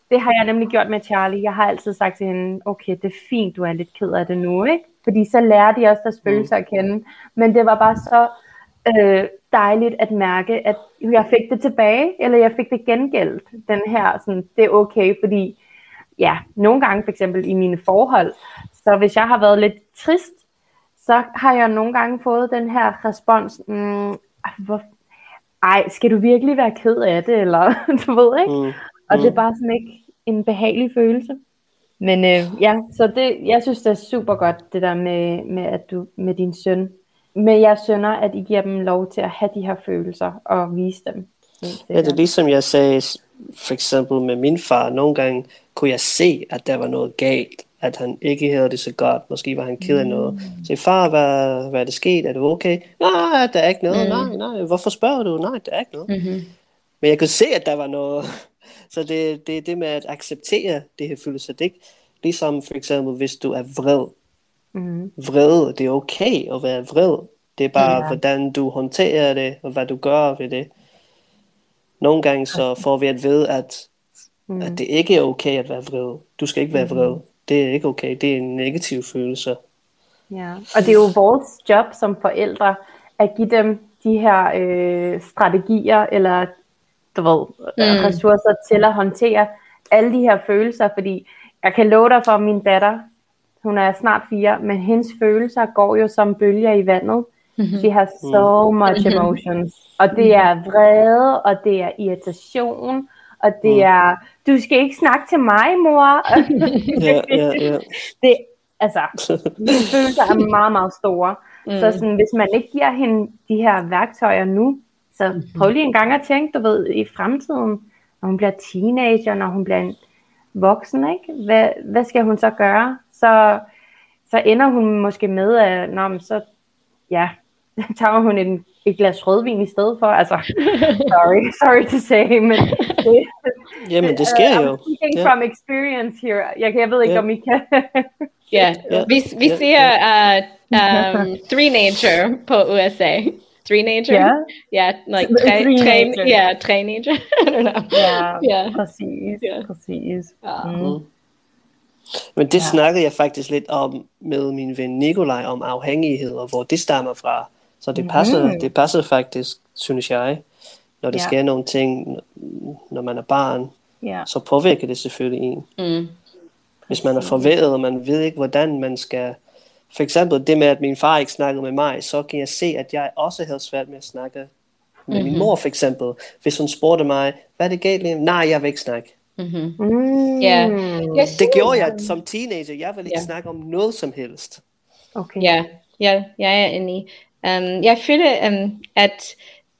det har jeg nemlig gjort med Charlie. Jeg har altid sagt til hende, okay, det er fint, du er lidt ked af det nu, ikke? Fordi så lærer de også deres følelser at kende. Men det var bare så dejligt at mærke, at jeg fik det tilbage, eller jeg fik det gengældt. Den her, sådan, det er okay, fordi... Ja, nogle gange for eksempel i mine forhold, Så hvis jeg har været lidt trist, så har jeg nogle gange fået den her respons, ej, skal du virkelig være ked af det, eller du ved, ikke? Og det er bare sådan ikke en behagelig følelse. Men ja, så det, jeg synes det er super godt, det der med at du med din søn, med jeres sønner, at I giver dem lov til at have de her følelser og vise dem. Ja, det er ligesom jeg sagde, for eksempel med min far, nogle gange kunne jeg se, at der var noget galt, at han ikke havde det så godt, måske var han ked af noget. Så far, hvad er det sket? Er det okay? Nej, der er ikke noget, nej, hvorfor spørger du? Nej, der er ikke noget. Mm-hmm. Men jeg kunne se, at der var noget. Så det er det med at acceptere det her følelse, det ikke? Ligesom for eksempel, hvis du er vred. Vred, det er okay at være vred. Det er bare, hvordan du håndterer det, og hvad du gør ved det. Nogle gange så får vi at vide, at det ikke er okay at være vred. Du skal ikke være vred. Det er ikke okay. Det er en negativ følelse. Ja. Og det er jo vores job som forældre, at give dem de her strategier, eller du ved, ressourcer til at håndtere alle de her følelser. Fordi jeg kan love dig for, min datter, hun er snart 4, men hendes følelser går jo som bølger i vandet. She has so much emotions. Og det er vrede, og det er irritation, og det er, du skal ikke snakke til mig, mor. Det, altså, mine følelser er meget, meget store. Så sådan, hvis man ikke giver hende de her værktøjer nu, så prøv lige en gang at tænke, du ved, i fremtiden, når hun bliver teenager, når hun bliver en voksen, ikke? Hvad skal hun så gøre? Så ender hun måske med, at tager hun et glas rødvin i stedet for, altså, sorry to say, men det, jamen det sker jo. I'm speaking from experience here. Jeg ved ikke, om I kan. Vi ser teenager på USA. Teenager? Teenager. I don't know. Præcis. Men det snakkede jeg faktisk lidt om med min ven Nikolaj, om afhængighed og hvor det stammer fra. Så det passer, det passer faktisk, synes jeg, når det sker nogle ting, når man er barn, så påvirker det selvfølgelig en. Hvis man er forvirret, og man ved ikke, hvordan man skal. For eksempel det med, at min far ikke snakkede med mig, så kan jeg se, at jeg også havde svært med at snakke med min mor, for eksempel. Hvis hun spurgte mig, hvad er det galt lige? Nej, jeg vil ikke snakke. Det gjorde jeg som teenager. Jeg ville ikke snakke om noget som helst. Okay. Jeg er enig. Jeg føler, at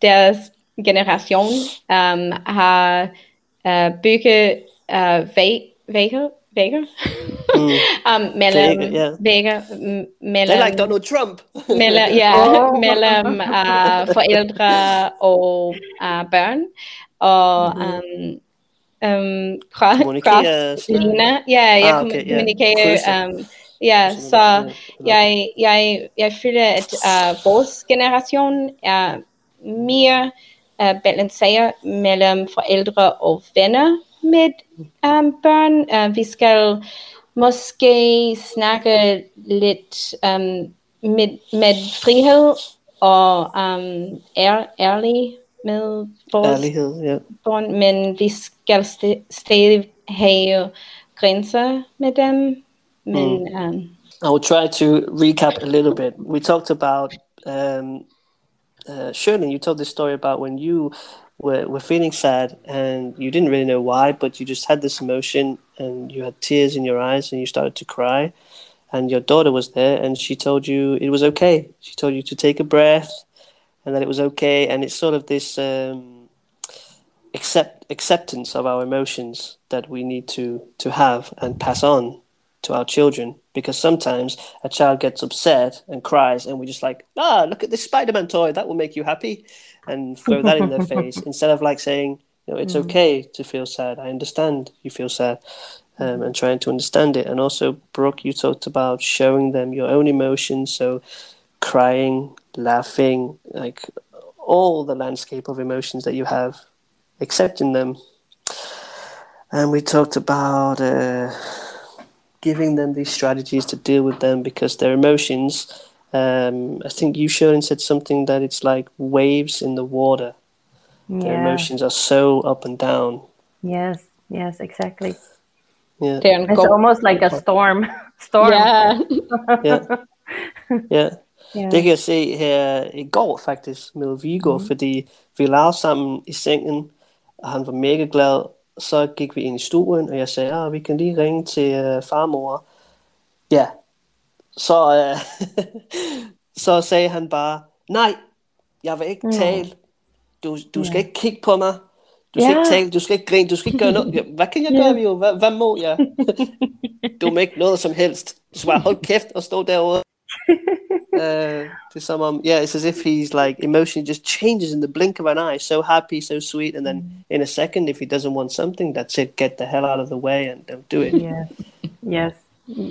deres generation har bygget vægge mellem vægge mellem like Donald Trump mellem forældre og børn og kommunikere. Ja, så jeg føler, at vores generation er mere balanceret mellem forældre og venner med børn. Vi skal måske snakke lidt med frihed og ærlig med vores børn, men vi skal stadig have grænser med dem. I will try to recap a little bit. We talked about Shirin, you told this story about when you were feeling sad and you didn't really know why, but you just had this emotion and you had tears in your eyes and you started to cry, and your daughter was there and she told you it was okay. She told you to take a breath and that it was okay, and it's sort of this acceptance of our emotions that we need to have and pass on to our children, because sometimes a child gets upset and cries and we're just like, look at this Spider-Man toy, that will make you happy, and throw that in their face, instead of like saying, you know, it's okay to feel sad, I understand you feel sad, and trying to understand it. And also, Brooke, you talked about showing them your own emotions, so crying, laughing, like all the landscape of emotions that you have, accepting them. And we talked about giving them these strategies to deal with them, because their emotions, I think you, Shirin, said something that it's like waves in the water. Yeah. Their emotions are so up and down. Yes, exactly. Yeah. It's almost like a storm. Storm. Ja. Det kan jeg se her i går faktisk med Viggo, fordi vi lavede sammen i sengen, og han var mega glad. Så gik vi ind i stuen, og jeg sagde, at vi kan lige ringe til farmor. Ja, så, så sagde han bare, nej, jeg vil ikke tale. Du skal ikke kigge på mig. Du skal ikke tale, du skal ikke grine, du skal ikke gøre noget. Hvad kan jeg gøre, Viggo? Hvad må jeg? Du må ikke noget som helst. Du skal bare holde kæft og stå derude. Det er som om, yeah, it's as if he's like, emotion just changes in the blink of an eye, so happy, so sweet, and then in a second, if he doesn't want something, that's it, get the hell out of the way and don't do it. Yes,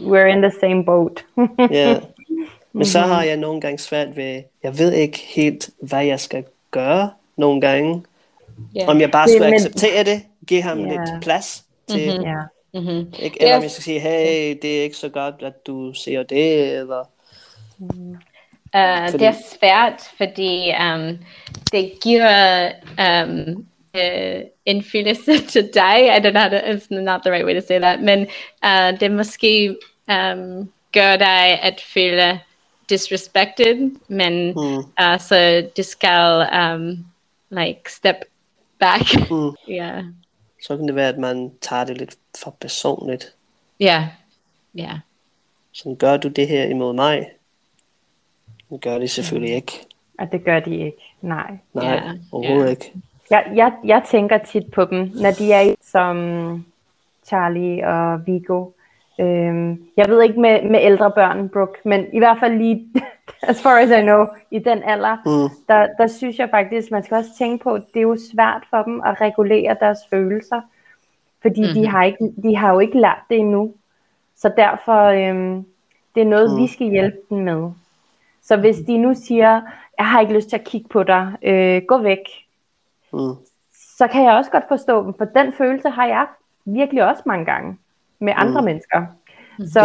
we're in the same boat. Yeah. Men så har jeg nogle gange svært ved, jeg ved ikke helt, hvad jeg skal gøre nogle gange. Om jeg bare skal acceptere det, give ham lidt plads til, ikke, eller om jeg skal sige, hey, det er ikke så godt, at du siger det, eller... det er svært, fordi det giver en følelse til dig. I don't know, it's not the right way to say that. Men det måske gør dig at føle disrespected, men så det skal like step back. Yeah. Så kan det være, at man tager det lidt for personligt. Ja. Så gør du det her imod mig? Det gør de selvfølgelig ikke. Og det gør de ikke, nej, overhovedet ikke. Jeg tænker tit på dem, når de er som Charlie og Viggo. Jeg ved ikke med ældre børn, Brooke, men i hvert fald lige, as far as I know, i den alder, der synes jeg faktisk, man skal også tænke på, at det er jo svært for dem at regulere deres følelser, fordi de har jo ikke lært det endnu. Så derfor, det er noget, vi skal hjælpe dem med. Så hvis de nu siger, jeg har ikke lyst til at kigge på dig, gå væk, så kan jeg også godt forstå dem, for den følelse har jeg virkelig også mange gange med andre mennesker. Så,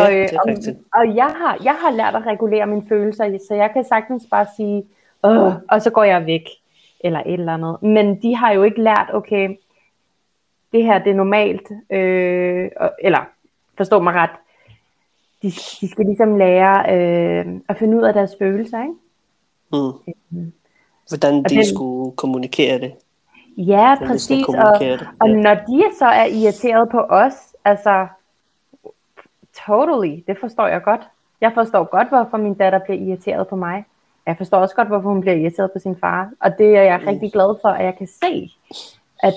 og jeg har lært at regulere mine følelser, så jeg kan sagtens bare sige, og så går jeg væk, eller et eller andet. Men de har jo ikke lært, okay, det her det er normalt, eller forstå mig ret. De skal ligesom lære at finde ud af deres følelser, ikke? Hvordan de skulle kommunikere det. Ja, hvordan præcis. De og når de så er irriteret på os, altså, totally, det forstår jeg godt. Jeg forstår godt, hvorfor min datter bliver irriteret på mig. Jeg forstår også godt, hvorfor hun bliver irriteret på sin far. Og det er jeg rigtig glad for, at jeg kan se, at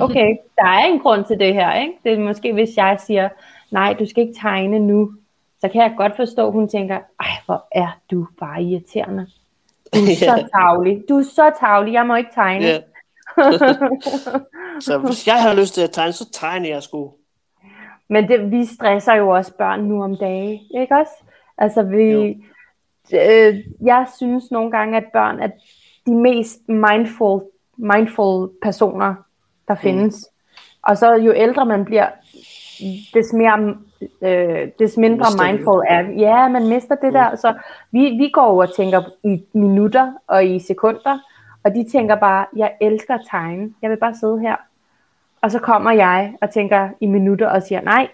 okay, der er en grund til det her, ikke? Det er måske, hvis jeg siger... nej, du skal ikke tegne nu, så kan jeg godt forstå, hun tænker, ej, hvor er du bare irriterende. Du er så tarvelig. Jeg må ikke tegne. Yeah. Så hvis jeg har lyst til at tegne, så tegner jeg sgu. Men det, vi stresser jo også børn nu om dage, ikke også? Altså, jeg synes nogle gange, at børn er de mest mindful personer, der findes. Og så jo ældre man bliver... Des mindre mindful er vi. Ja, man mister det der. Så vi går over og tænker i minutter og i sekunder, og de tænker bare, jeg elsker at tegne. Jeg vil bare sidde her. Og så kommer jeg og tænker i minutter og siger, nej,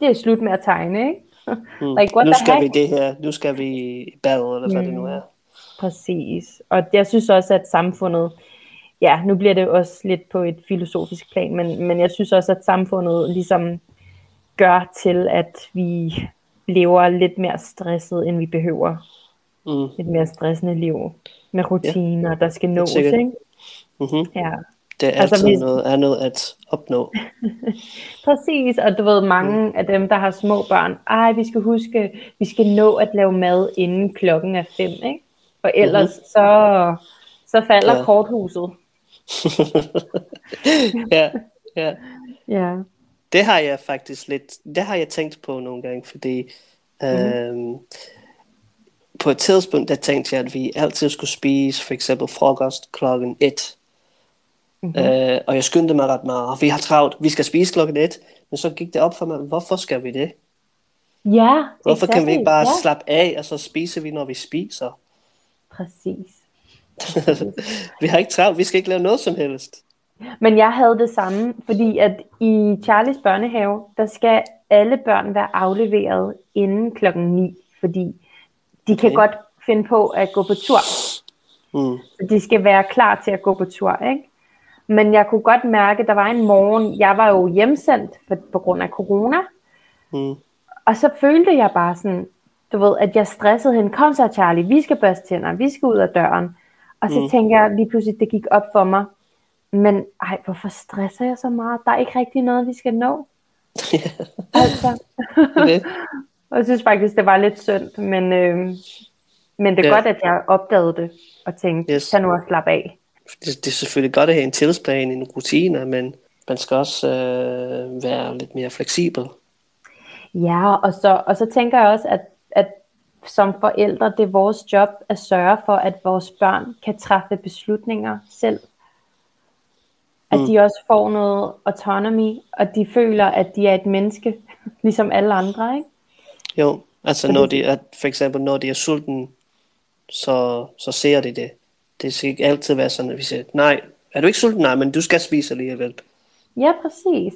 det er slut med at tegne, ikke? Like, nu skal vi det her. Nu skal vi i bad, eller hvad det nu er. Præcis. Og jeg synes også, at samfundet... ja, nu bliver det også lidt på et filosofisk plan, men jeg synes også, at samfundet ligesom gør til, at vi lever lidt mere stresset, end vi behøver. Et mere stressende liv med rutiner, der skal nås, ikke? Ja. Det er altså, altid noget andet at opnå. Præcis, og du ved, mange af dem, der har små børn, vi skal huske, vi skal nå at lave mad inden klokken er 5, ikke? For ellers så falder korthuset. Ja. Det har jeg faktisk lidt, det har jeg tænkt på nogle gange, fordi på et tidspunkt, der tænkte jeg, at vi altid skulle spise for eksempel frokost klokken 1. Og jeg skyndte mig ret meget, vi har travlt, vi skal spise klokken 1, men så gik det op for mig, hvorfor skal vi det? Ja, hvorfor kan vi ikke bare slappe af, og så spiser vi, når vi spiser? Præcis. Vi har ikke travlt, vi skal ikke lave noget som helst. Men jeg havde det samme, fordi at i Charlies børnehave, der skal alle børn være afleveret inden klokken 9, fordi de kan godt finde på at gå på tur. De skal være klar til at gå på tur, ikke? Men jeg kunne godt mærke, at der var en morgen, jeg var jo hjemsendt på grund af corona. Og så følte jeg bare sådan, du ved, at jeg stressede hende. Kom så, Charlie, vi skal børste tænder, vi skal ud af døren. Og så tænkte jeg lige pludselig, det gik op for mig. Men ej, hvorfor stresser jeg så meget? Der er ikke rigtig noget, vi skal nå. Altså. Jeg synes faktisk, det var lidt synd, men det er godt, at jeg opdagede det og tænkte, tag nu og slap af. Det er selvfølgelig godt at have en tidsplan, en rutine, men man skal også være lidt mere fleksibel. Ja, og så tænker jeg også, at som forældre, det er vores job at sørge for, at vores børn kan træffe beslutninger selv. At de også får noget autonomy, og de føler, at de er et menneske, ligesom alle andre, ikke? Jo, altså fordi... når de er sulten, så ser de det. Det skal ikke altid være sådan, at vi siger, nej, er du ikke sulten? Nej, men du skal spise alligevel. Ja, præcis.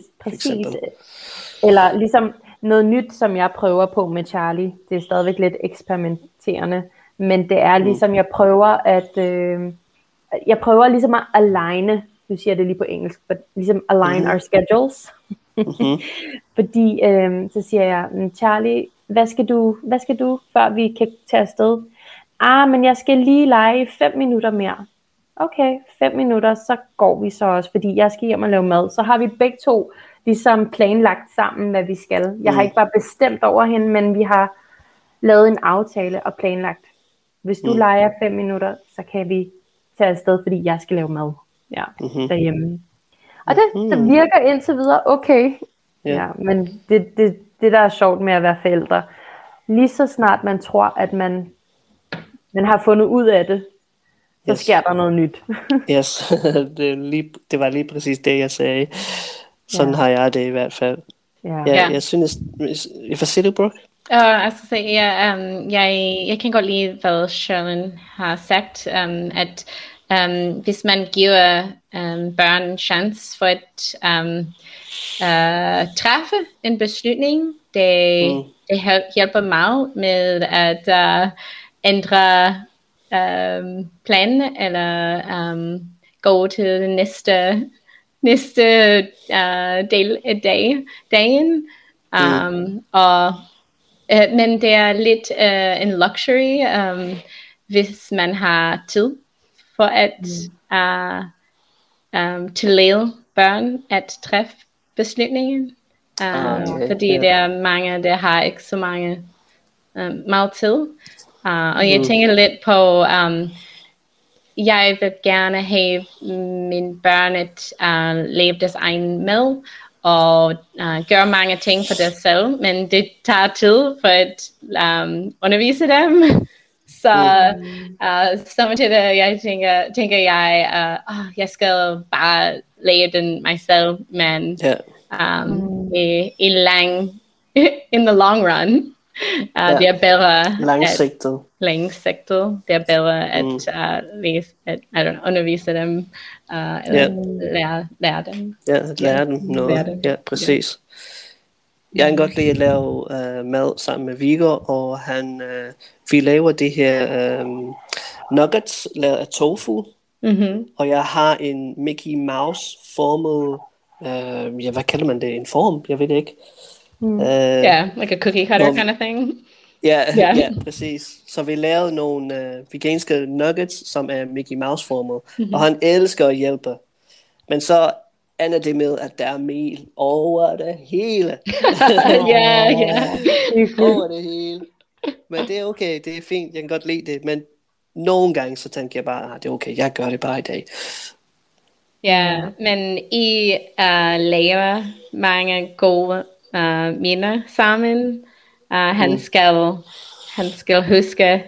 Eller ligesom noget nyt, som jeg prøver på med Charlie. Det er stadigvæk lidt eksperimenterende, men det er ligesom, jeg prøver ligesom at aligne, du siger det lige på engelsk, but ligesom align our schedules. Fordi så siger jeg, Charlie, hvad skal du, før vi kan tage afsted? Men jeg skal lige lege 5 minutter mere. Okay, 5 minutter, så går vi så også, fordi jeg skal hjem og lave mad. Så har vi begge to ligesom planlagt sammen, hvad vi skal. Jeg har ikke bare bestemt over hende, men vi har lavet en aftale og planlagt. Hvis du leger 5 minutter, så kan vi tage afsted, fordi jeg skal lave mad derhjemme. Og det virker indtil videre okay. Ja, men det der er sjovt med at være forældre, lige så snart man tror, at man har fundet ud af det, så sker der noget nyt. Det var lige præcis det, jeg sagde. Sådan har jeg det i hvert fald. Jeg synes, jeg får se det, Brooke. Jeg kan godt lide, hvad Shirin har sagt, at hvis man giver børn en chance for at træffe en beslutning, det hjælper meget med at ændre planen eller gå til den næste del af dagen. Men det er lidt en luxury, hvis man har tid for at tillade børn at træffe beslutningen. Fordi der er mange, der har ikke så meget tid. Og jeg tænker lidt på, jeg vil gerne have mine børn at leve deres egen mad og gøre mange ting for deres selv, men det tager tid for at undervise dem. Så samtidig jeg tænker jeg, jeg skal bare lave den mig selv, men in the long run, det er bedre langsigtet. Det er bedre at undervise dem eller lære dem. Ja, lære dem noget. Ja, præcis. Jeg kan godt lide at lave mad sammen med Viggo, og vi laver det her nuggets lavet af tofu, og jeg har en Mickey Mouse formet, hvad kalder man det, en form, jeg ved det ikke. Like a cookie cutter kind of thing. Præcis. Så vi lavede nogle veganske nuggets, som er Mickey Mouse formet, og han elsker at hjælpe. Men så andet det med, at der er mel over det hele. Over det hele. Men det er okay, det er fint, jeg kan godt lide det. Men nogle gange, så tænker jeg bare, det er okay, jeg gør det bare i dag. Ja, men I laver mange gode minder sammen. Han skal huske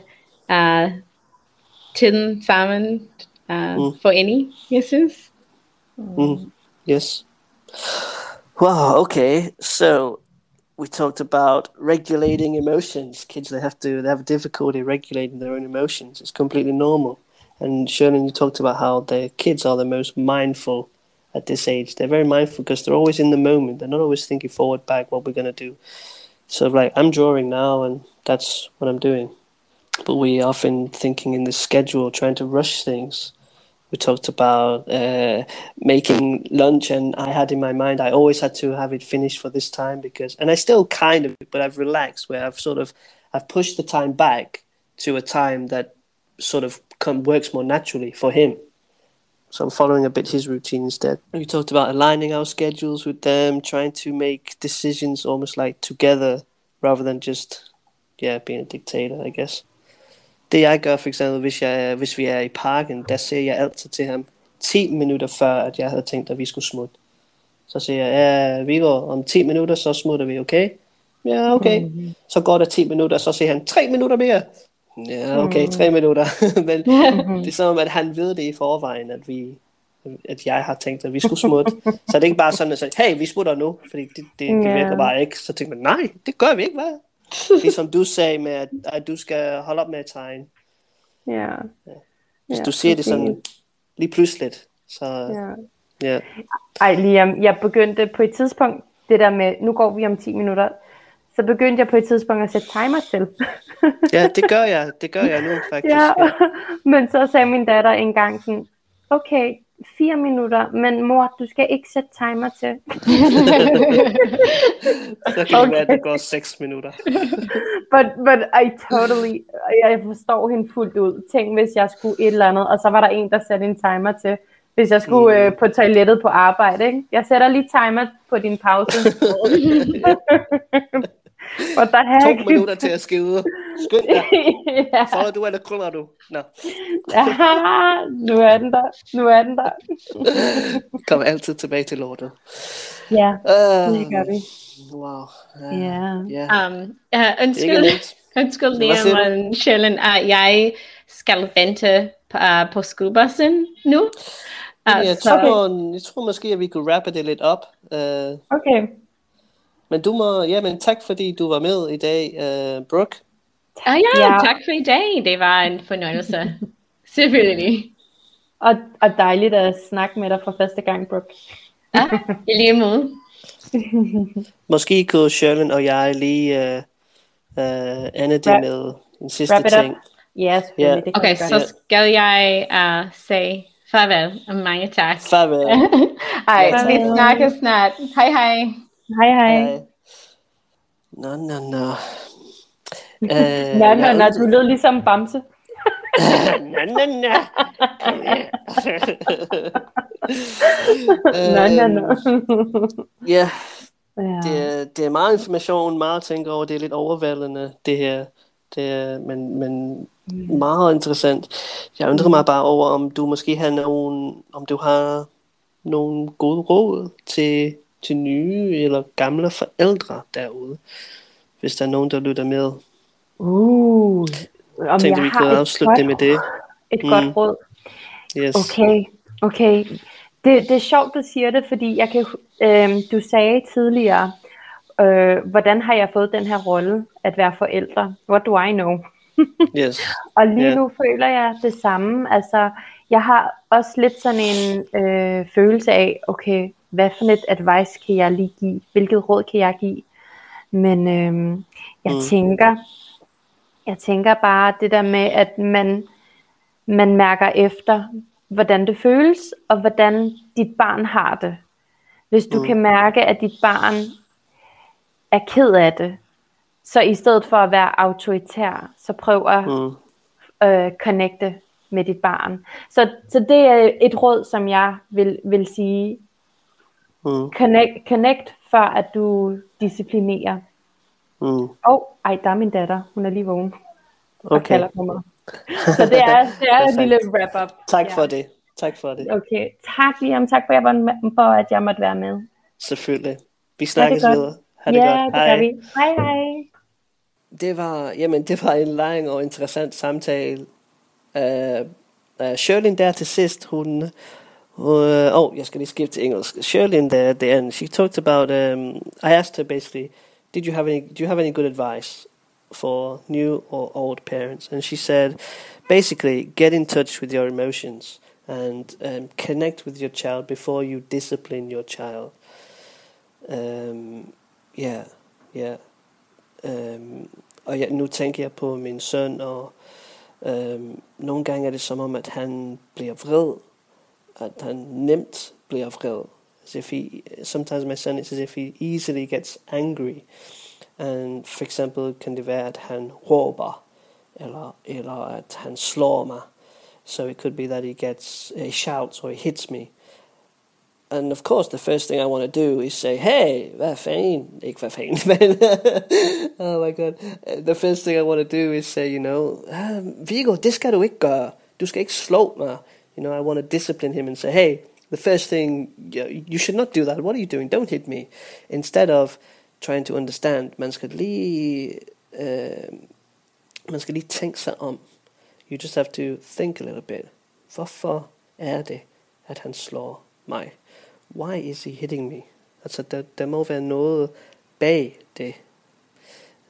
tiden sammen for endelig, jeg synes. Yes. Wow, okay. So we talked about regulating emotions. Kids, they have difficulty regulating their own emotions. It's completely normal. And Shirin, you talked about how the kids are the most mindful at this age. They're very mindful because they're always in the moment. They're not always thinking forward, back, what we're going to do. So like, I'm drawing now and that's what I'm doing. But we are often thinking in the schedule, trying to rush things. We talked about making lunch, and I had in my mind, I always had to have it finished for this time because, and I still kind of, but I've relaxed where I've pushed the time back to a time that sort of works more naturally for him. So I'm following a bit his routine instead. We talked about aligning our schedules with them, trying to make decisions almost like together rather than just, being a dictator, I guess. Det jeg gør for eksempel, hvis vi er i parken, der siger jeg altid til ham 10 minutter før, at jeg havde tænkt, at vi skulle smutte. Så siger jeg, Viggo, om 10 minutter, så smutter vi, okay? Ja, okay. Mm-hmm. Så går der 10 minutter, så siger han 3 minutter mere. Ja, okay, 3 minutter. Men det er som om, at han ved det i forvejen, at jeg har tænkt, at vi skulle smutte. Så det er ikke bare sådan, at sige, hey, vi smutter nu, fordi det virker bare ikke. Så tænker man, nej, det gør vi ikke, hvad? Ligesom du sagde med, at du skal holde op med at tegne. Yeah. Ja. Hvis du siger det sådan lige pludseligt. Så, yeah. Ej, Liam, jeg begyndte på et tidspunkt, det der med, nu går vi om 10 minutter, så begyndte jeg på et tidspunkt at sætte timer til. Ja, det gør jeg nu faktisk. Ja. Ja. Men så sagde min datter engang sådan, okay, 4 minutter, men mor, du skal ikke sætte timer til. Så kan det være, at det går 6 minutter. but jeg forstår hende fuldt ud. Tænk, hvis jeg skulle et eller andet, og så var der en, der satte en timer til. Hvis jeg skulle på toilettet på arbejde, ikke? Jeg sætter lige timer på din pause. What the heck? 2 minutter til at skide. Skynd dig. Får du, eller krummer du? Nå. Aha, nu er den der. Kom altid tilbage til lortet. Ja, det gør vi. Wow. Undskyld Liam og Shirin, at jeg skal vente på skolebussen nu. Jeg tror måske, at vi kunne rappe det lidt op. Okay. Men men tak fordi du var med i dag, Brooke. Tak for i dag. Det var en fornøjelse. Selvfølgelig. Og dejligt at snakke med dig for første gang, Brooke. Ja, i lige måde. Måske kunne Shirin og jeg lige ende det med en sidste ting. Ja, selvfølgelig. Yeah. Okay, så skal jeg sige farvel og mange tak. Farvel. Ej, vi snakkes snart. Hej hej. Hej, hej. No. No, du lød ligesom Bamse. No. No. Ja, det er meget information, meget at tænke over. Det er lidt overvældende, det her. Det er, men meget interessant. Jeg undrer mig bare over, om du måske har nogle gode råd til nye eller gamle forældre derude, hvis der er nogen, der lytter med. Om tænkte, vi kunne afslutte det med det. Et godt råd. Yes. Okay. Det er sjovt, du siger det, fordi du sagde tidligere, hvordan har jeg fået den her rolle at være forældre? What do I know? Yes. Og lige nu føler jeg det samme. Altså, jeg har også lidt sådan en følelse af, okay, hvad for et advice kan jeg lige give? Hvilket råd kan jeg give? Men jeg tænker bare det der med, at man mærker efter, hvordan det føles, og hvordan dit barn har det. Hvis du kan mærke, at dit barn er ked af det, så i stedet for at være autoritær, så prøv at connecte med dit barn. Så det er et råd, som jeg vil sige. Connect før at du disciplinerer. Der er min datter. Hun er lige vågen og kalder på mig. Så det er en lille wrap-up. Tak for det. Okay. Tak Liam, tak for at jeg måtte være med. Selvfølgelig. Vi snakkes videre. Ha' det godt. Det gør vi. Hej hej. Det var en lang og interessant samtale. Shirin der til sidst, hun jeg skal lige skifte til engelsk. Shirin there at the end, she talked about. I asked her basically, do you have any good advice for new or old parents? And she said, basically, get in touch with your emotions and connect with your child before you discipline your child. Og nu tænker jeg på min søn, og nogle gange er det som om, at han bliver vred, at han nemt bliver vred. Sometimes my son, it's as if he easily gets angry. And for example, kan det være, at han råber, eller at han slår mig. So it could be that he shouts or he hits me. And of course, the first thing I want to do is say, hey, hvad fanden? Ikke hvad fanden, men oh my god. The first thing I want to do is say, Viggo, det skal du ikke gøre. Du skal ikke slå mig. I want to discipline him and say, hey, the first thing, you should not do that. What are you doing? Don't hit me. Instead of trying to understand, man skal lige tænke sig om. You just have to think a little bit. Hvorfor er det, at han slår mig? Why is he hitting me? Altså, der må være noget bag det.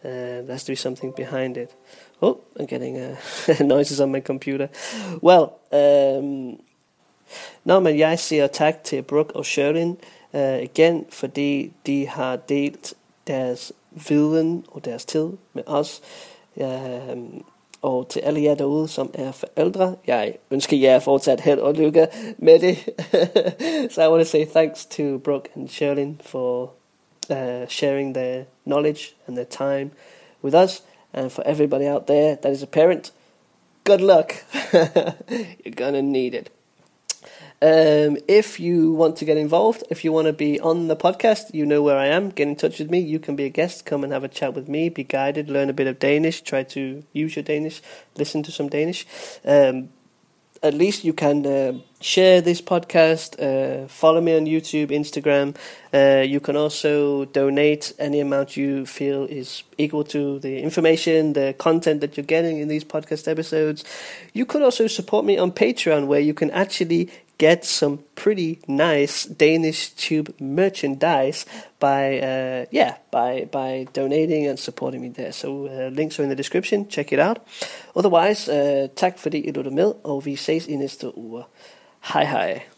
There has to be something behind it. Oh, I'm getting noises on my computer. Well, Nå, men jeg siger tak til Brooke og Shirin igen, fordi de har delt deres viden og deres tid med os. Og til alle jer derude, som er forældre, jeg ønsker jer fortsat held og lykke med det. So I want to say thanks to Brooke and Shirin for sharing their knowledge and their time with us. And for everybody out there that is a parent, good luck. You're gonna need it. If you want to get involved, if you want to be on the podcast, you know where I am. Get in touch with me. You can be a guest. Come and have a chat with me. Be guided. Learn a bit of Danish. Try to use your Danish. Listen to some Danish. At least you can share this podcast. Follow me on YouTube, Instagram. You can also donate any amount you feel is equal to the information, the content that you're getting in these podcast episodes. You could also support me on Patreon, where you can actually get some pretty nice Danish Tube merchandise by donating and supporting me there. So links are in the description. Check it out. Otherwise, tak fordi I lytter med, og vi ses i næste uge. Hej hej.